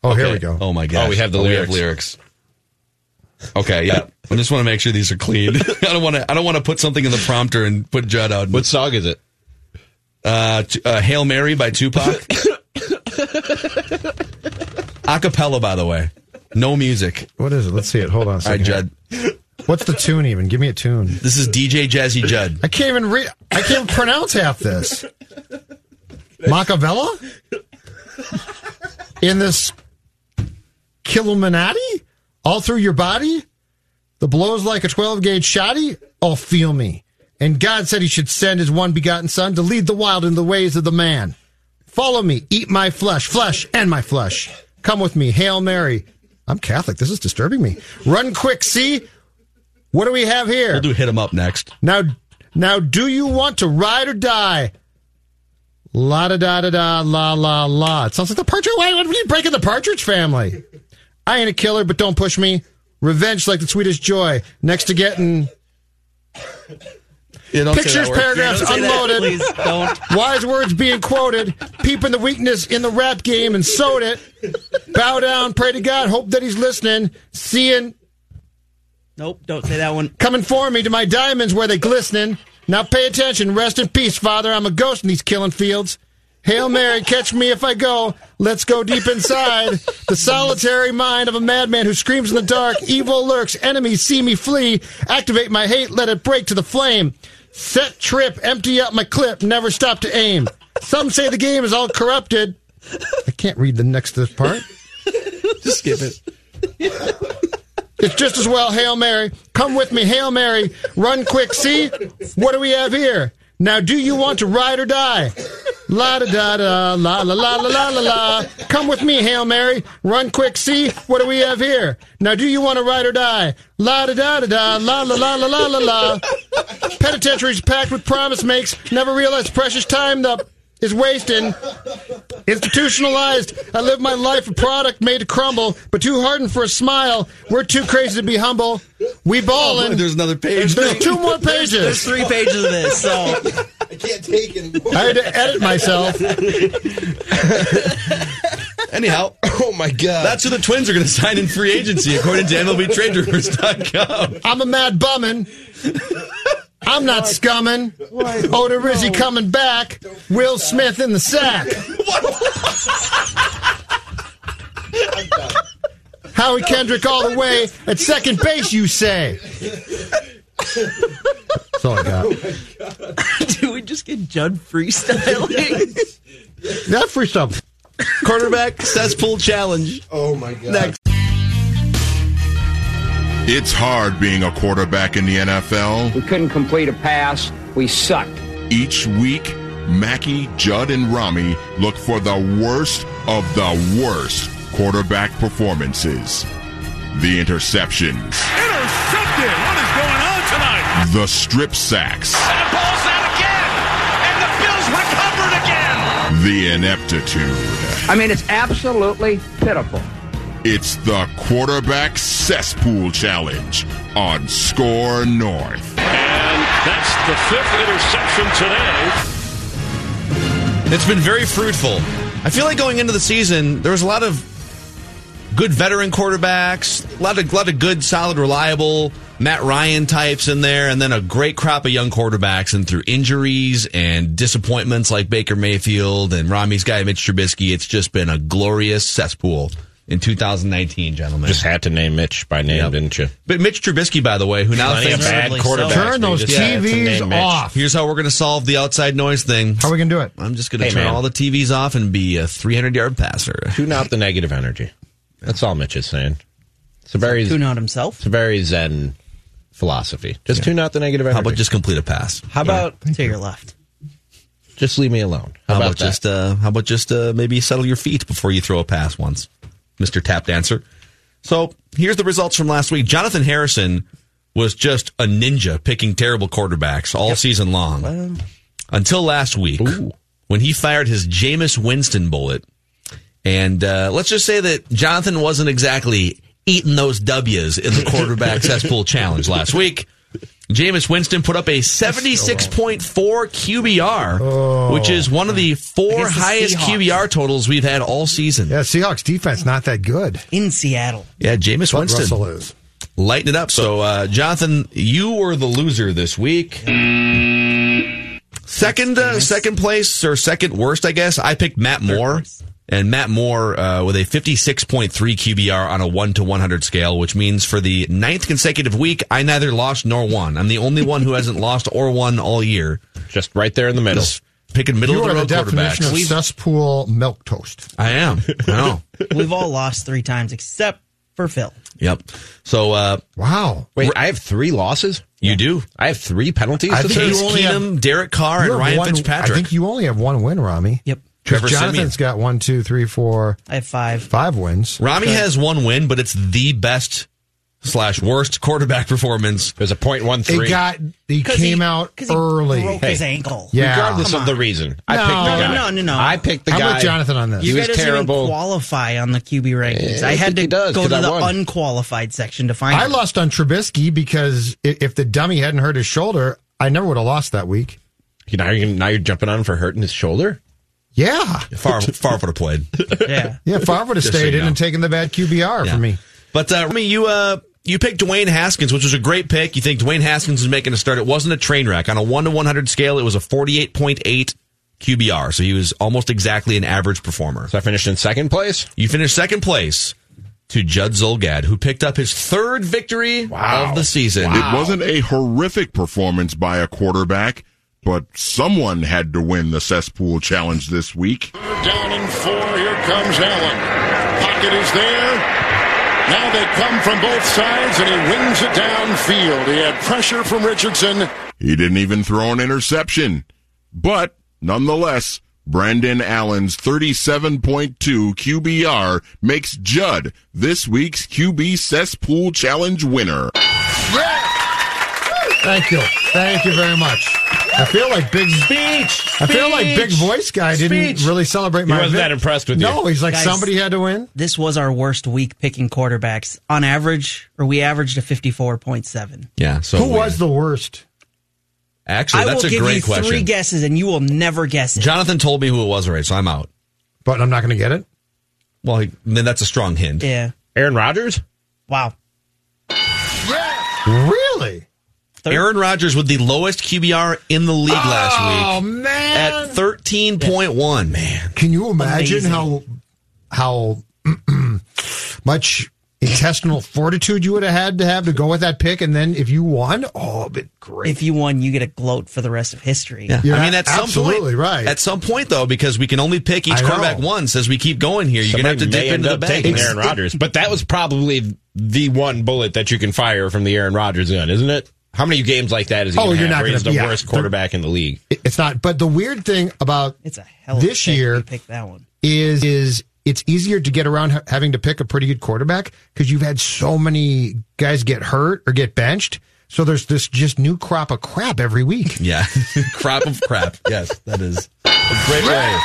Oh, okay. Here we go. Oh, my gosh. Oh, we have the lyrics. Okay, yeah. I just want to make sure these are clean. I don't want to put something in the prompter and put Judd out. What song is it? Hail Mary by Tupac. Acapella, by the way. No music. What is it? Let's see it. Hold on a second. All right, Judd. What's the tune even? Give me a tune. This is DJ Jazzy Judd. I can't pronounce half this. Machiavella? In this Killuminati? all through your body? The blows like a 12-gauge shotty? Oh, feel me. And God said he should send his one begotten son to lead the wild in the ways of the man. Follow me. Eat my flesh. Flesh and my flesh. Come with me. Hail Mary. I'm Catholic. This is disturbing me. Run quick. See? What do we have here? We'll do hit him up next. Now, do you want to ride or die? La-da-da-da-da, la-la-la. It sounds like the Partridge. Wait, what are you breaking the Partridge Family? I ain't a killer, but don't push me. Revenge like the sweetest joy. Next to getting... Pictures, paragraphs unloaded. Please don't. Wise words being quoted. Peeping the weakness in the rap game and sowed it. Bow down, pray to God, hope that he's listening. Seeing... Nope, don't say that one. Coming for me to my diamonds where they glistening. Now pay attention. Rest in peace, Father. I'm a ghost in these killing fields. Hail Mary, catch me if I go. Let's go deep inside. The solitary mind of a madman who screams in the dark. Evil lurks. Enemies see me flee. Activate my hate. Let it break to the flame. Set trip. Empty out my clip. Never stop to aim. Some say the game is all corrupted. I can't read the next to this part. Just skip it. It's just as well, Hail Mary. Come with me, Hail Mary. Run quick, see? What do we have here? Now, do you want to ride or die? La-da-da-da, la-la-la-la-la-la-la. Come with me, Hail Mary. Run quick, see? What do we have here? Now, do you want to ride or die? La-da-da-da-da, la-la-la-la-la-la-la. Penitentiary's packed with promise makes. Never realized precious time the... is wasting. Institutionalized. I live my life a product made to crumble, but too hardened for a smile. We're too crazy to be humble. We ballin'. Oh, there's another page. There's two more pages. There's 3 pages of this, so I can't take it anymore. I had to edit myself. Anyhow, oh my God. That's who the Twins are going to sign in free agency, according to MLBTradeRumors.com. I'm a mad bummin'. I'm not scumming. Odorizzi coming back. Will Smith in the sack. Howie Kendrick all the way at second base, you say. That's all I got. Oh do we just get Judd freestyling? Not freestyle. Quarterback cesspool challenge. Oh, my God. Next. It's hard being a quarterback in the NFL. We couldn't complete a pass. We sucked. Each week, Mackey, Judd, and Rami look for the worst of the worst quarterback performances. The interceptions. Intercepted! What is going on tonight? The strip sacks. And the ball's out again! And the Bills recovered again! The ineptitude. I mean, it's absolutely pitiful. It's the Quarterback Cesspool Challenge on Score North. And that's the 5th interception today. It's been very fruitful. I feel like going into the season, there was a lot of good veteran quarterbacks, a lot of good, solid, reliable Matt Ryan types in there, and then a great crop of young quarterbacks. And through injuries and disappointments like Baker Mayfield and Rami's guy Mitch Trubisky, it's just been a glorious cesspool. In 2019, gentlemen. Just had to name Mitch by name, yep. Didn't you? But Mitch Trubisky, by the way, who now thinks a bad quarterback. Turn those TVs off. Here's how we're going to solve the outside noise thing. How are we going to do it? I'm just going to turn all the TVs off and be a 300-yard passer. Tune out the negative energy. That's all Mitch is saying. It's a very, tune out himself? It's a very zen philosophy. Just tune out the negative energy. How about just complete a pass? How about to your left? Just leave me alone. How about just maybe settle your feet before you throw a pass once? Mr. Tap Dancer. So here's the results from last week. Jonathan Harrison was just a ninja picking terrible quarterbacks all season long. Well, until last week when he fired his Jameis Winston bullet. And let's just say that Jonathan wasn't exactly eating those W's in the quarterback cesspool challenge last week. Jameis Winston put up a 76.4 QBR, which is one of the 4 highest QBR totals we've had all season. Yeah, Seahawks defense not that good. In Seattle. Yeah, Jameis Winston. Russell is. Lighten it up. So, Jonathan, you were the loser this week. Second place, or second worst, I guess. I picked Matt Moore. And Matt Moore with a 56.3 QBR on a 1-to-100 scale, which means for the 9th consecutive week, I neither lost nor won. I'm the only one who hasn't lost or won all year. Just right there in the middle. Just picking middle-of-the-road quarterbacks. You are the definition of cesspool milk toast. I am. I know. We've all lost 3 times, except for Phil. Yep. So, wow. Wait, I have three losses? You do? I have three penalties? I think Case Keenum, Derek Carr, and Ryan Fitzpatrick. I think you only have one win, Rami. Yep. Trevor Jonathan's Simeon. Got one, two, three, four. I have five. Five wins. Rami has one win, but it's the best / worst quarterback performance. It was a .13. He came out early. He broke his ankle. Yeah. Regardless of the reason. I picked the guy. I picked the guy. I'm with Jonathan on this. You guys didn't qualify on the QB rankings. I had to go to the unqualified section to find him. I lost on Trubisky because if the dummy hadn't hurt his shoulder, I never would have lost that week. Now you're jumping on him for hurting his shoulder? Yeah. Favre would have played. Yeah. Yeah, Favre would have stayed in and taken the bad QBR for me. But, Rami, you picked Dwayne Haskins, which was a great pick. You think Dwayne Haskins is making a start. It wasn't a train wreck. On a 1 to 100 scale, it was a 48.8 QBR. So he was almost exactly an average performer. So I finished in second place? You finished second place to Judd Zulgad, who picked up his third victory of the season. Wow. It wasn't a horrific performance by a quarterback, but someone had to win the Cesspool Challenge this week. Down in four. Here comes Allen. Pocket is there. Now they come from both sides, and he wins it downfield. He had pressure from Richardson. He didn't even throw an interception. But, nonetheless, Brandon Allen's 37.2 QBR makes Judd this week's QB Cesspool Challenge winner. Yeah! Thank you. Thank you very much. I feel like Big Speech. I feel like Big Voice Guy didn't really celebrate my. He wasn't that impressed with you. No, he's like, guys, somebody had to win. This was our worst week picking quarterbacks on average, or we averaged a 54.7. Yeah. So who was the worst? Actually, that's a great question. I will give you three guesses, and you will never guess it. Jonathan told me who it was already, so I'm out. But I'm not going to get it. Well, then that's a strong hint. Yeah. Aaron Rodgers. Wow. Yeah. Really. Aaron Rodgers with the lowest QBR in the league last week. Oh, man. At 13.1, man. Can you imagine how much intestinal fortitude you would have had to go with that pick? And then if you won, but great. If you won, you get a gloat for the rest of history. Yeah. I mean, at some point, right. At some point, though, because we can only pick each quarterback once as we keep going here. You're going to have to dip into the bank. Aaron Rodgers. But that was probably the one bullet that you can fire from the Aaron Rodgers gun, isn't it? How many games like that is he going to have? He's the worst quarterback in the league. It's not. But the weird thing about this year is it's easier to get around having to pick a pretty good quarterback because you've had so many guys get hurt or get benched. So there's this just new crop of crap every week. Yeah. Crop of crap. Yes, that is a great way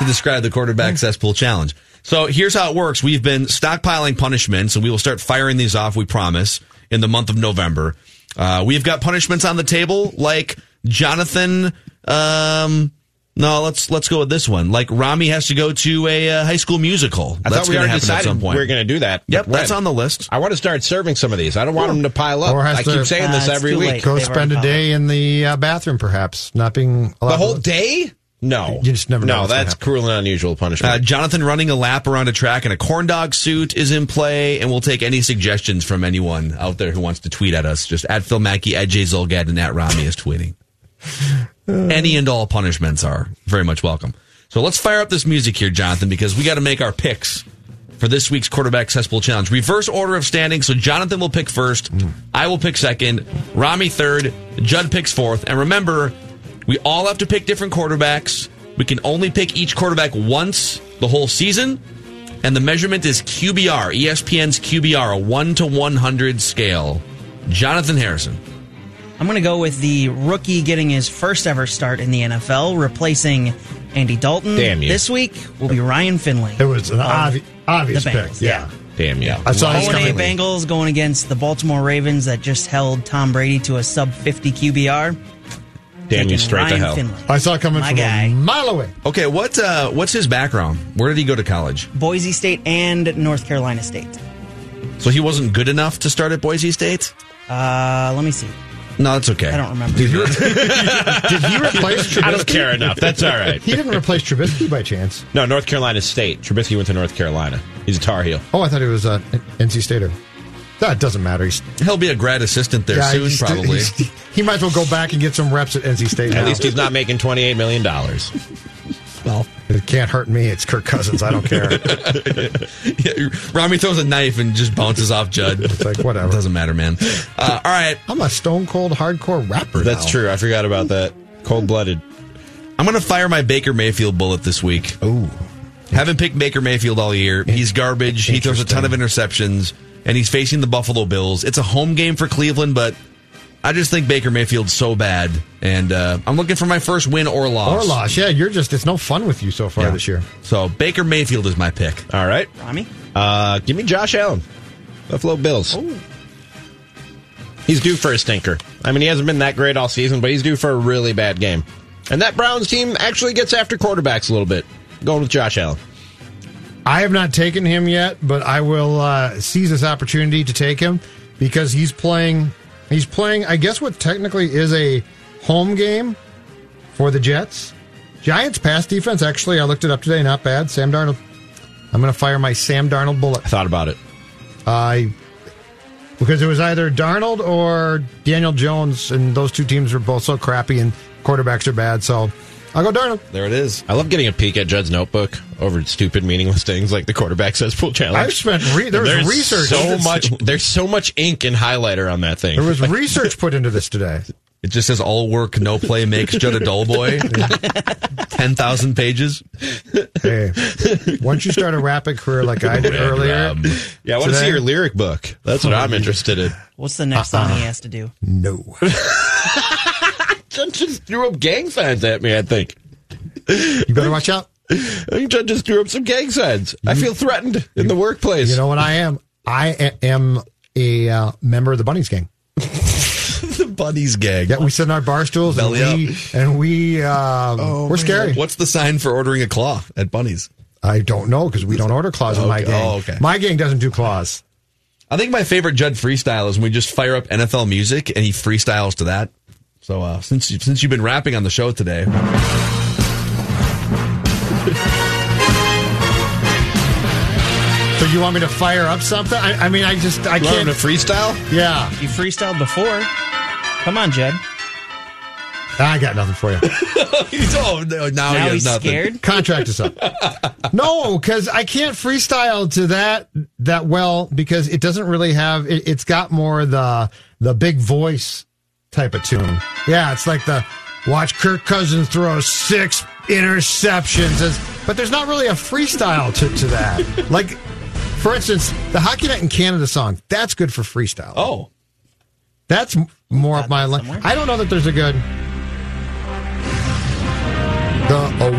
to describe the quarterback cesspool challenge. So here's how it works. We've been stockpiling punishments, and we will start firing these off, we promise, in the month of November. We've got punishments on the table, like Jonathan. No, let's go with this one. Like Rami has to go to a High School Musical. I thought we already decided we're going to do that. Yep, that's on the list. I want to start serving some of these. I don't want them to pile up. I keep saying this every week. Go spend a day in the bathroom, perhaps not being allowed. The whole day. No. You just never know. No, that's cruel and unusual punishment. Jonathan running a lap around a track in a corndog suit is in play, and we'll take any suggestions from anyone out there who wants to tweet at us. Just @PhilMackey, @JZolgad, and @Rami is tweeting. Any and all punishments are very much welcome. So let's fire up this music here, Jonathan, because we got to make our picks for this week's Quarterback Cesspool Challenge. Reverse order of standing, so Jonathan will pick first, I will pick second, Rami third, Judd picks fourth, and remember, we all have to pick different quarterbacks. We can only pick each quarterback once the whole season. And the measurement is QBR, ESPN's QBR, a 1 to 100 scale. Jonathan Harrison. I'm going to go with the rookie getting his first ever start in the NFL, replacing Andy Dalton. Damn you. This week will be Ryan Finley. It was an obvious pick. Yeah. Damn you. I saw his coming. The Bengals going against the Baltimore Ravens that just held Tom Brady to a sub-50 QBR. Damn you straight to hell. Finley. I saw it coming from a mile away. Okay, what's his background? Where did he go to college? Boise State and North Carolina State. So he wasn't good enough to start at Boise State? Let me see. No, that's okay. I don't remember. Did he replace Trubisky? I don't care enough. That's all right. He didn't replace Trubisky by chance. No, North Carolina State. Trubisky went to North Carolina. He's a Tar Heel. Oh, I thought he was an NC Stater. That doesn't matter. He'll be a grad assistant there soon, probably. He might as well go back and get some reps at NC State. At least he's not making $28 million. Well, can't hurt me. It's Kirk Cousins. I don't care. Yeah, Rami throws a knife and just bounces off Judd. It's like, whatever. It doesn't matter, man. All right. I'm a stone-cold, hardcore rapper now. That's true. I forgot about that. Cold-blooded. I'm going to fire my Baker Mayfield bullet this week. Ooh. Haven't picked Baker Mayfield all year. He's garbage. He throws a ton of interceptions. And he's facing the Buffalo Bills. It's a home game for Cleveland, but I just think Baker Mayfield's so bad, and I'm looking for my first win or loss. Or loss, yeah. You're just—it's no fun with you so far this year. So Baker Mayfield is my pick. All right, Rami, give me Josh Allen, Buffalo Bills. Ooh. He's due for a stinker. I mean, he hasn't been that great all season, but he's due for a really bad game. And that Browns team actually gets after quarterbacks a little bit. Going with Josh Allen. I have not taken him yet, but I will seize this opportunity to take him because he's playing. He's playing, I guess, what technically is a home game for the Jets. Giants pass defense, actually, I looked it up today, not bad. Sam Darnold. I'm going to fire my Sam Darnold bullet. I thought about it. Because it was either Darnold or Daniel Jones, and those two teams were both so crappy, and quarterbacks are bad, so I'll go Darnold. There it is. I love getting a peek at Judd's notebook over stupid, meaningless things like the quarterback cesspool challenge. I've spent there's research. There's so much ink and highlighter on that thing. There was research put into this today. It just says all work, no play makes Judd a dull boy. 10,000 pages. Hey, once you start a rapping career like I did earlier. I want to see your lyric book. That's what I'm interested in. What's the next song he has to do? No. Judd just threw up gang signs at me, I think. You better watch out. I think Judd just threw up some gang signs. I feel threatened in the workplace. You know what I am? I am a member of the Bunnies gang. The Bunnies gang. Yeah, we sit in our bar stools we're scary. God. What's the sign for ordering a claw at Bunnies? I don't know because we don't order claws in my gang. Oh, okay. My gang doesn't do claws. I think my favorite Judd freestyle is when we just fire up NFL music and he freestyles to that. So since you've been rapping on the show today, so you want me to fire up something? I can't freestyle. Yeah, you freestyled before. Come on, Jed. I got nothing for you. Now he's nothing. Scared. Contract us up. No, because I can't freestyle to that well because it doesn't really have. It's got more the big voice type of tune. Yeah, it's like the watch Kirk Cousins throw 6 interceptions, but there's not really a freestyle to that. Like, for instance, the Hockey Night in Canada song, that's good for freestyle. Oh. That's more up my line. I don't know that there's a good... The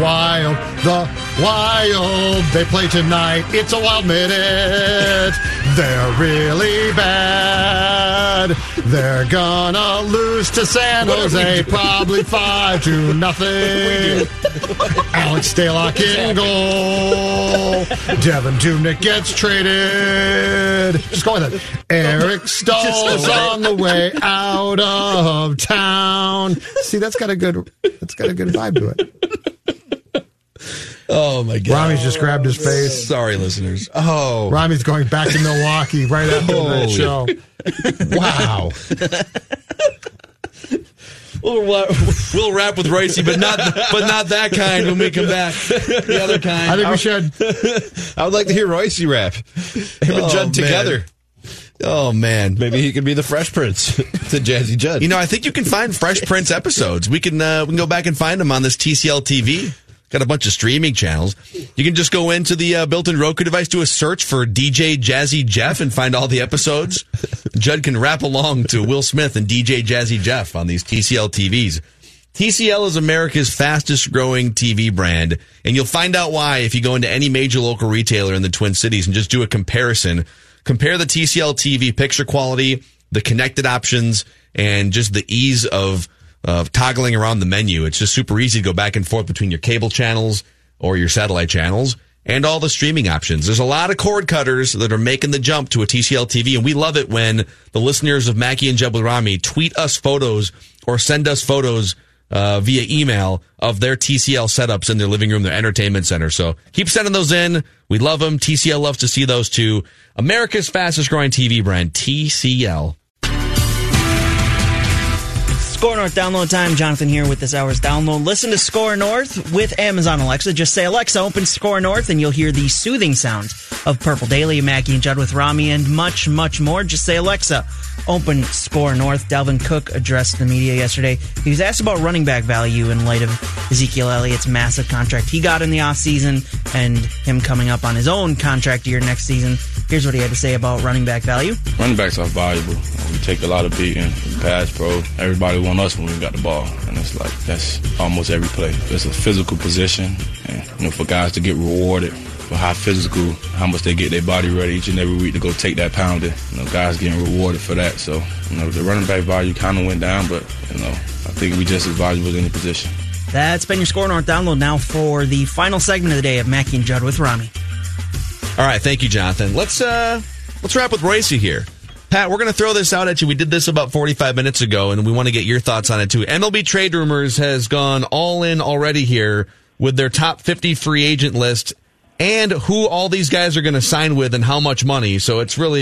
wild, they play tonight. It's a wild minute. They're really bad. They're gonna lose to San Jose, probably 5-0. Alex Daylock in goal. Devin Dubnik gets traded. Just go with it. Eric Stoll's on the way out of town. See, that's got a good vibe to it. Oh, my God. Rami's just grabbed his face. Sorry, listeners. Oh. Rami's going back to Milwaukee right after the show. Wow. We'll rap with Ricey, but not that kind when we come back. The other kind. I think we should. I would like to hear Ricey rap. Him and Judd together. Oh, man. Maybe he could be the Fresh Prince to Jazzy Judd. You know, I think you can find Fresh Prince episodes. We can go back and find them on this TCL TV. Got a bunch of streaming channels. You can just go into the built-in Roku device, do a search for DJ Jazzy Jeff, and find all the episodes. Judd can rap along to Will Smith and DJ Jazzy Jeff on these TCL TVs. TCL is America's fastest-growing TV brand, and you'll find out why if you go into any major local retailer in the Twin Cities and just do a comparison. Compare the TCL TV picture quality, the connected options, and just the ease of toggling around the menu. It's just super easy to go back and forth between your cable channels or your satellite channels and all the streaming options. There's a lot of cord cutters that are making the jump to a TCL TV, and we love it when the listeners of Mackie and Jeb Rami tweet us photos or send us photos via email of their TCL setups in their living room, their entertainment center. So keep sending those in. We love them. TCL loves to see those too. America's fastest growing TV brand, TCL. Score North download time. Jonathan here with this hour's download. Listen to Score North with Amazon Alexa. Just say, Alexa, open Score North, and you'll hear the soothing sounds of Purple Daily, Mackie and Judd with Rami, and much, much more. Just say, Alexa, open Score North. Dalvin Cook addressed the media yesterday. He was asked about running back value in light of Ezekiel Elliott's massive contract he got in the offseason and him coming up on his own contract year next season. Here's what he had to say about running back value. Running backs are valuable. We take a lot of beating, pass pro. Everybody wants us when we got the ball. And it's like, that's almost every play. It's a physical position. And, you know, for guys to get rewarded for how physical, how much they get their body ready each and every week to go take that pounding. You know, guys getting rewarded for that. So, you know, the running back value kind of went down, but, you know, I think we just as valuable as any position. That's been your Score North download. Now for the final segment of the day of Mackie and Judd with Rami. All right, thank you, Jonathan. Let's wrap with Roycey here. Pat, we're going to throw this out at you. We did this about 45 minutes ago, and we want to get your thoughts on it, too. MLB Trade Rumors has gone all in already here with their top 50 free agent list and who all these guys are going to sign with and how much money. So it's really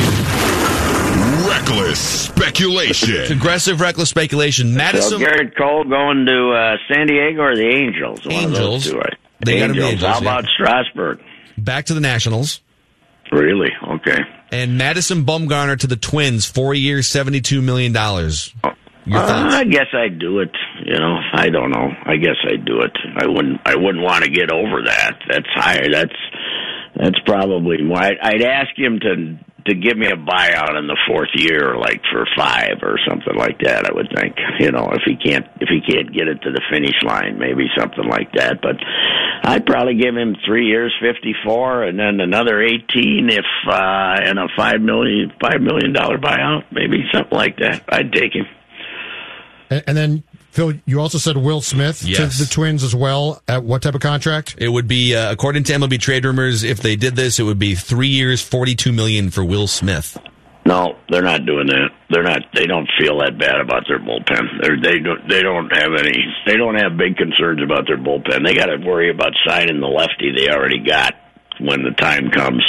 reckless speculation. It's aggressive, reckless speculation. Madison. So Gerrit Cole going to San Diego or the Angels? Angels. One of those two, right? They Angels. Got him the Angels. How about Strasburg? Back to the Nationals. Really? Okay. And Madison Bumgarner to the Twins, 4 years, $72 million. I guess I'd do it. You know, I don't know. I guess I'd do it. I wouldn't want to get over that. That's higher. That's probably why I'd ask him to give me a buyout in the fourth year, like for 5 or something like that. I would think, you know, if he can't get it to the finish line, maybe something like that. But I'd probably give him 3 years, 54, and then another 18 if and a $5 million buyout, maybe something like that. I'd take him. And then, Phil, you also said Will Smith to the Twins as well. At what type of contract? It would be, according to MLB Trade Rumors, if they did this, it would be 3 years, $42 million for Will Smith. No, they're not doing that. They're not. They don't feel that bad about their bullpen. They don't have any. They don't have big concerns about their bullpen. They got to worry about signing the lefty they already got when the time comes,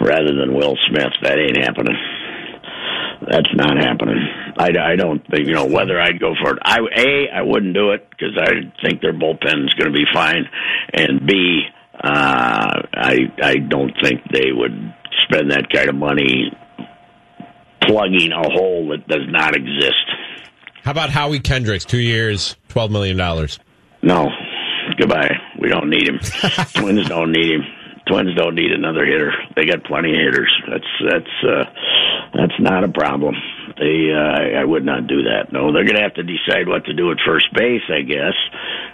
rather than Will Smith. That ain't happening. That's not happening. I don't think, you know, whether I'd go for it. I wouldn't do it because I think their bullpen is going to be fine. And B, I don't think they would spend that kind of money plugging a hole that does not exist. How about Howie Kendrick's 2 years, $12 million? No. Goodbye. We don't need him. Twins don't need him. Twins don't need another hitter. They got plenty of hitters. That's not a problem. I would not do that. No, they're going to have to decide what to do at first base, I guess,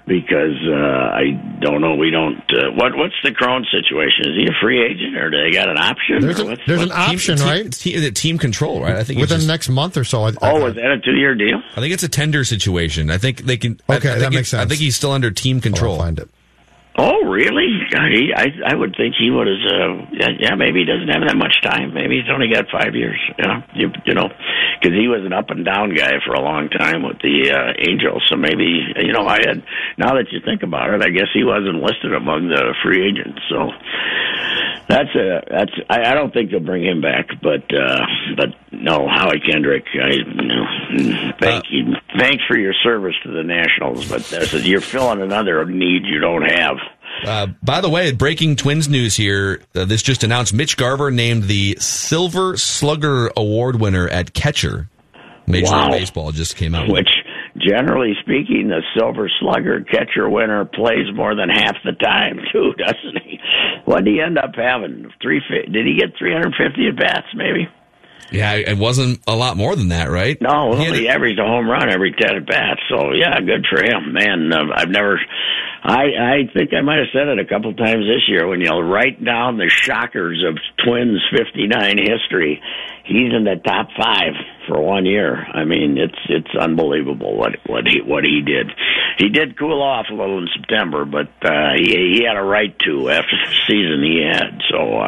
because I don't know. We don't. What's the Cron situation? Is he a free agent, or do they got an option? There's an option, right? Team control, right? I think within the next month or so. Is that a 2-year deal? I think it's a tender situation. I think they can. Okay, that makes sense. I think he's still under team control. I'll find it. Oh, really? I would think he would have, maybe he doesn't have that much time. Maybe he's only got 5 years, you know, because he was an up-and-down guy for a long time with the Angels. So maybe, you know, now that you think about it, I guess he wasn't listed among the free agents. So I don't think they'll bring him back. But no, Howie Kendrick, thanks for your service to the Nationals, but you're filling another need you don't have. By the way, breaking Twins news here. This just announced: Mitch Garver named the Silver Slugger Award winner at catcher. Major League Baseball just came out. Which, generally speaking, the Silver Slugger catcher winner plays more than half the time, too, doesn't he? What did he end up having? Did he get 350 at bats? Maybe. Yeah, it wasn't a lot more than that, right? No, he averaged a home run every 10 at bats. So yeah, good for him, man. I think I might have said it a couple times this year. When you write down the shockers of Twins 59 history, he's in the top 5 for 1 year. I mean, it's unbelievable what he did. He did cool off a little in September, but he had a right to after the season he had. So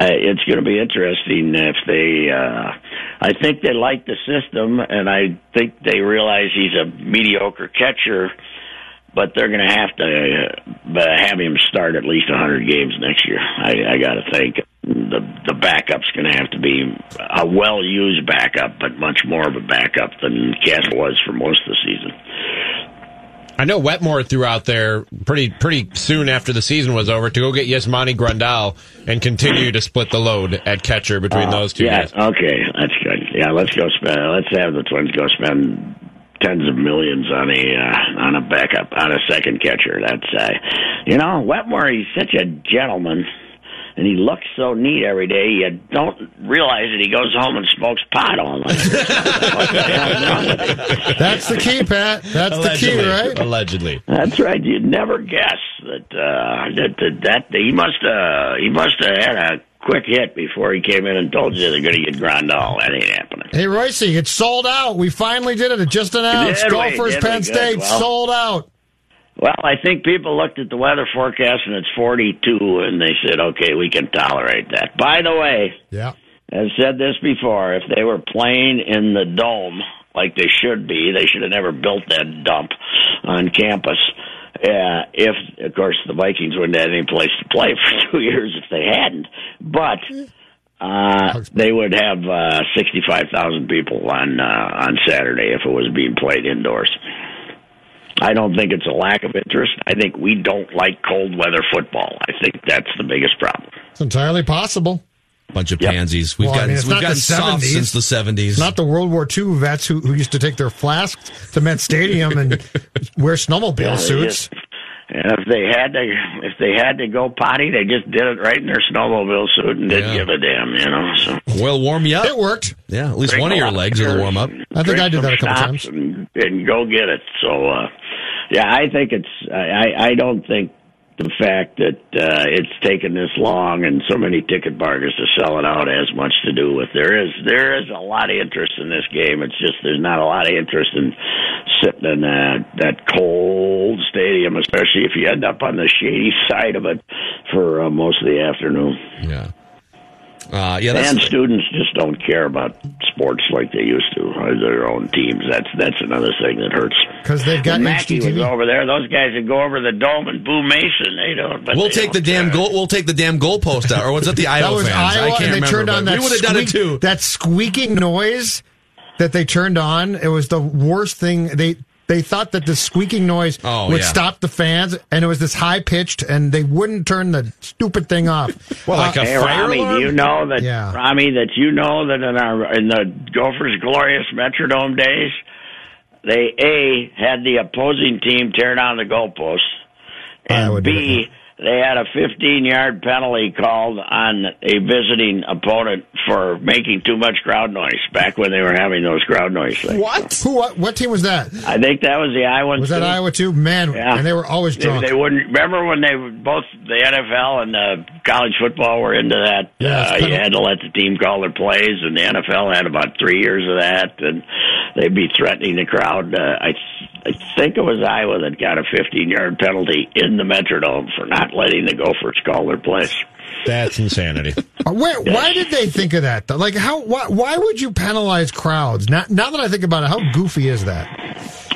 it's going to be interesting if they. I think they like the system, and I think they realize he's a mediocre catcher. But they're going to have to have him start at least 100 games next year. I got to think. the backup's going to have to be a well-used backup, but much more of a backup than Castle was for most of the season. I know Wetmore threw out there pretty soon after the season was over to go get Yasmani Grandal and continue to split the load at catcher between those two guys. Okay, that's good. Yeah, let's have the Twins go spend tens of millions on a backup, on a second catcher. Wetmore, he's such a gentleman. And he looks so neat every day, you don't realize that he goes home and smokes pot all night. That's the key, Pat. That's allegedly, the key, right? Allegedly. That's right. You'd never guess that he must have had a quick hit before he came in and told you they're going to get Grandal. That ain't happening. Hey, Roycey, it's sold out. We finally did it. It just announced. Golfers Penn State sold out. Well, I think people looked at the weather forecast and it's 42, and they said, okay, we can tolerate that. By the way, I've said this before, if they were playing in the dome like they should be, they should have never built that dump on campus. If, of course, the Vikings wouldn't have any place to play for 2 years if they hadn't. But they would have 65,000 people on Saturday if it was being played indoors. I don't think it's a lack of interest. I think we don't like cold weather football. I think that's the biggest problem. It's entirely possible. Bunch of pansies. We've gotten soft since the 70s. It's not the World War II vets who used to take their flasks to Met Stadium and wear snowmobile suits. And if they had to go potty, they just did it right in their snowmobile suit and didn't give a damn, So. Well, warm you up. It worked. Yeah, at least drink one of your legs will warm up. I think I did that a couple times. And go get it. So, I think it's. I don't think the fact that it's taken this long and so many ticket bargains to sell it out has much to do with. There is a lot of interest in this game. It's just there's not a lot of interest in sitting in that cold stadium, especially if you end up on the shady side of it for most of the afternoon. Yeah. And students just don't care about sports like they used to, or their own teams. That's another thing that hurts. Because they've got Mackey was over there. Those guys that go over the dome and boo Mason, they don't. But we'll take the damn goalpost out. Or was that the Iowa? That was fans? Iowa, I can't remember. Turned on that. We would have done it too. That squeaking noise that they turned on. It was the worst thing. They thought that the squeaking noise would stop the fans, and it was this high-pitched, and they wouldn't turn the stupid thing off. Well, like a fire alarm? Do you know that, Rami, that you know that in the Gophers' glorious Metrodome days, they, A, had the opposing team tear down the goalposts, and B, they had a 15-yard penalty called on a visiting opponent for making too much crowd noise back when they were having those crowd noise things. What? What team was that? I think that was the Iowa team. Was that Iowa too? Man, and they were always drunk. They wouldn't remember when they both the NFL and college football were into that. You had to let the team call their plays, and the NFL had about 3 years of that, and they'd be threatening the crowd. I think it was Iowa that got a 15-yard penalty in the Metrodome for not letting the Gophers call their plays. That's insanity. Why did they think of that? Like, why would you penalize crowds? Now that I think about it, how goofy is that?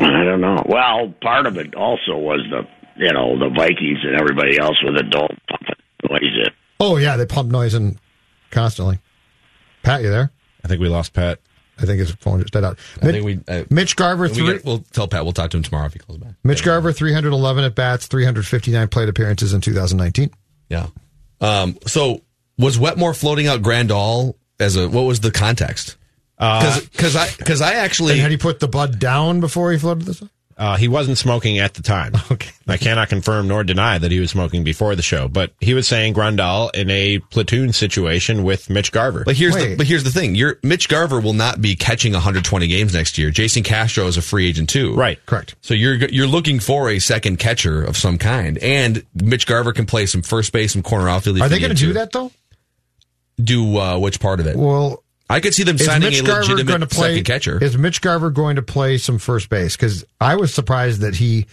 I don't know. Well, part of it also was the Vikings and everybody else with adult pumping noise in. Oh, yeah, they pump noise in constantly. Pat, you there? I think we lost Pat. I think his phone just died out. Mitch Garver, we'll tell Pat. We'll talk to him tomorrow if he calls back. Mitch Garver, 311 at bats, 359 plate appearances in 2019. Yeah. So was Wetmore floating out Grandal as what was the context? Because I actually had he put the bud down before he floated this up? He wasn't smoking at the time. Okay. I cannot confirm nor deny that he was smoking before the show, but he was saying Grandal in a platoon situation with Mitch Garver. But here's the thing. Mitch Garver will not be catching 120 games next year. Jason Castro is a free agent too. Right, correct. So you're looking for a second catcher of some kind, and Mitch Garver can play some first base, some corner outfield. Are they going to do that though? Do which part of it? Well, I could see them signing a legitimate second catcher. Is Mitch Garver going to play some first base? Because I was surprised that he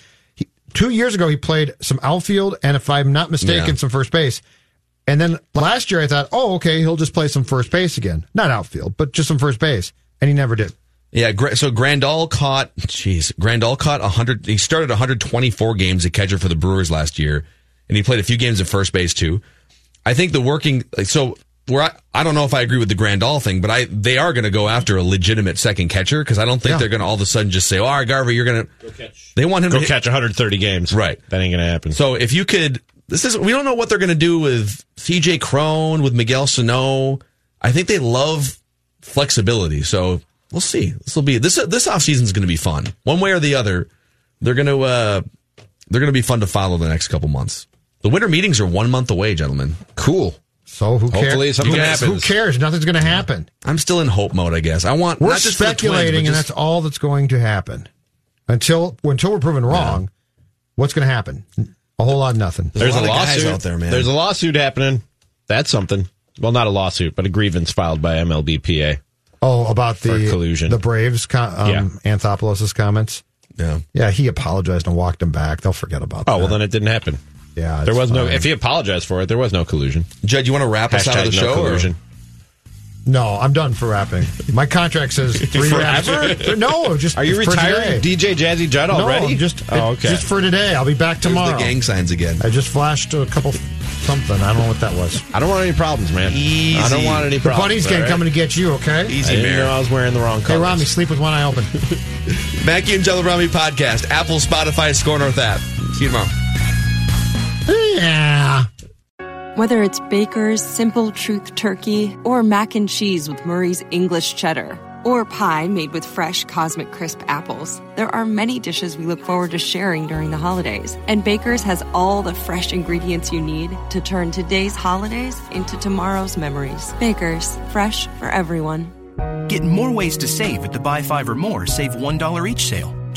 2 years ago, he played some outfield and, if I'm not mistaken, some first base. And then last year I thought, oh, okay, he'll just play some first base again. Not outfield, but just some first base. And he never did. Yeah, so Grandal caught 100. He started 124 games at catcher for the Brewers last year, and he played a few games at first base too. I think the working... So... where I don't know if I agree with the Grandal thing, but they are going to go after a legitimate second catcher, because I don't think they're going to all of a sudden just say, all right, Garver, you're going to go catch. They want him to catch 130 games. Right. That ain't going to happen. So if you could, we don't know what they're going to do with CJ Crone, with Miguel Sano. I think they love flexibility. So we'll see. This offseason is going to be fun. One way or the other, they're going to be fun to follow the next couple months. The winter meetings are 1 month away, gentlemen. Cool. So who cares? Hopefully something happens. Who cares? Nothing's going to happen. I'm still in hope mode, I guess. We're not just speculating, and that's all that's going to happen until we're proven wrong. Yeah. What's going to happen? A whole lot of nothing. There's a lawsuit out there, man. There's a lawsuit happening. That's something. Well, not a lawsuit, but a grievance filed by MLBPA. Oh, about the collusion. The Braves, Anthopoulos' comments. Yeah, yeah. He apologized and walked him back. They'll forget about that. Oh well, then it didn't happen. Yeah, there was fine. No. If he apologized for it, there was no collusion. Jed, you want to wrap us out of the show? Collusion. No, I'm done for rapping. My contract says 3 raps. No, just are you retiring DJ Jazzy Judd already? No, just for today. I'll be back tomorrow. There's the gang signs again. I just flashed a couple something. I don't know what that was. I don't want any problems, man. Easy. I don't want any problems. The bunny's gang coming to get you, okay? Easy, man. I didn't know I was wearing the wrong colors. Hey, Rami, sleep with one eye open. Mackie and Jello Rami podcast. Apple, Spotify, Score North app. See you tomorrow. Yeah. Whether it's Baker's Simple Truth Turkey or mac and cheese with Murray's English Cheddar or pie made with fresh Cosmic Crisp apples, there are many dishes we look forward to sharing during the holidays. And Baker's has all the fresh ingredients you need to turn today's holidays into tomorrow's memories. Baker's, fresh for everyone. Get more ways to save at the Buy 5 or More Save $1 each sale.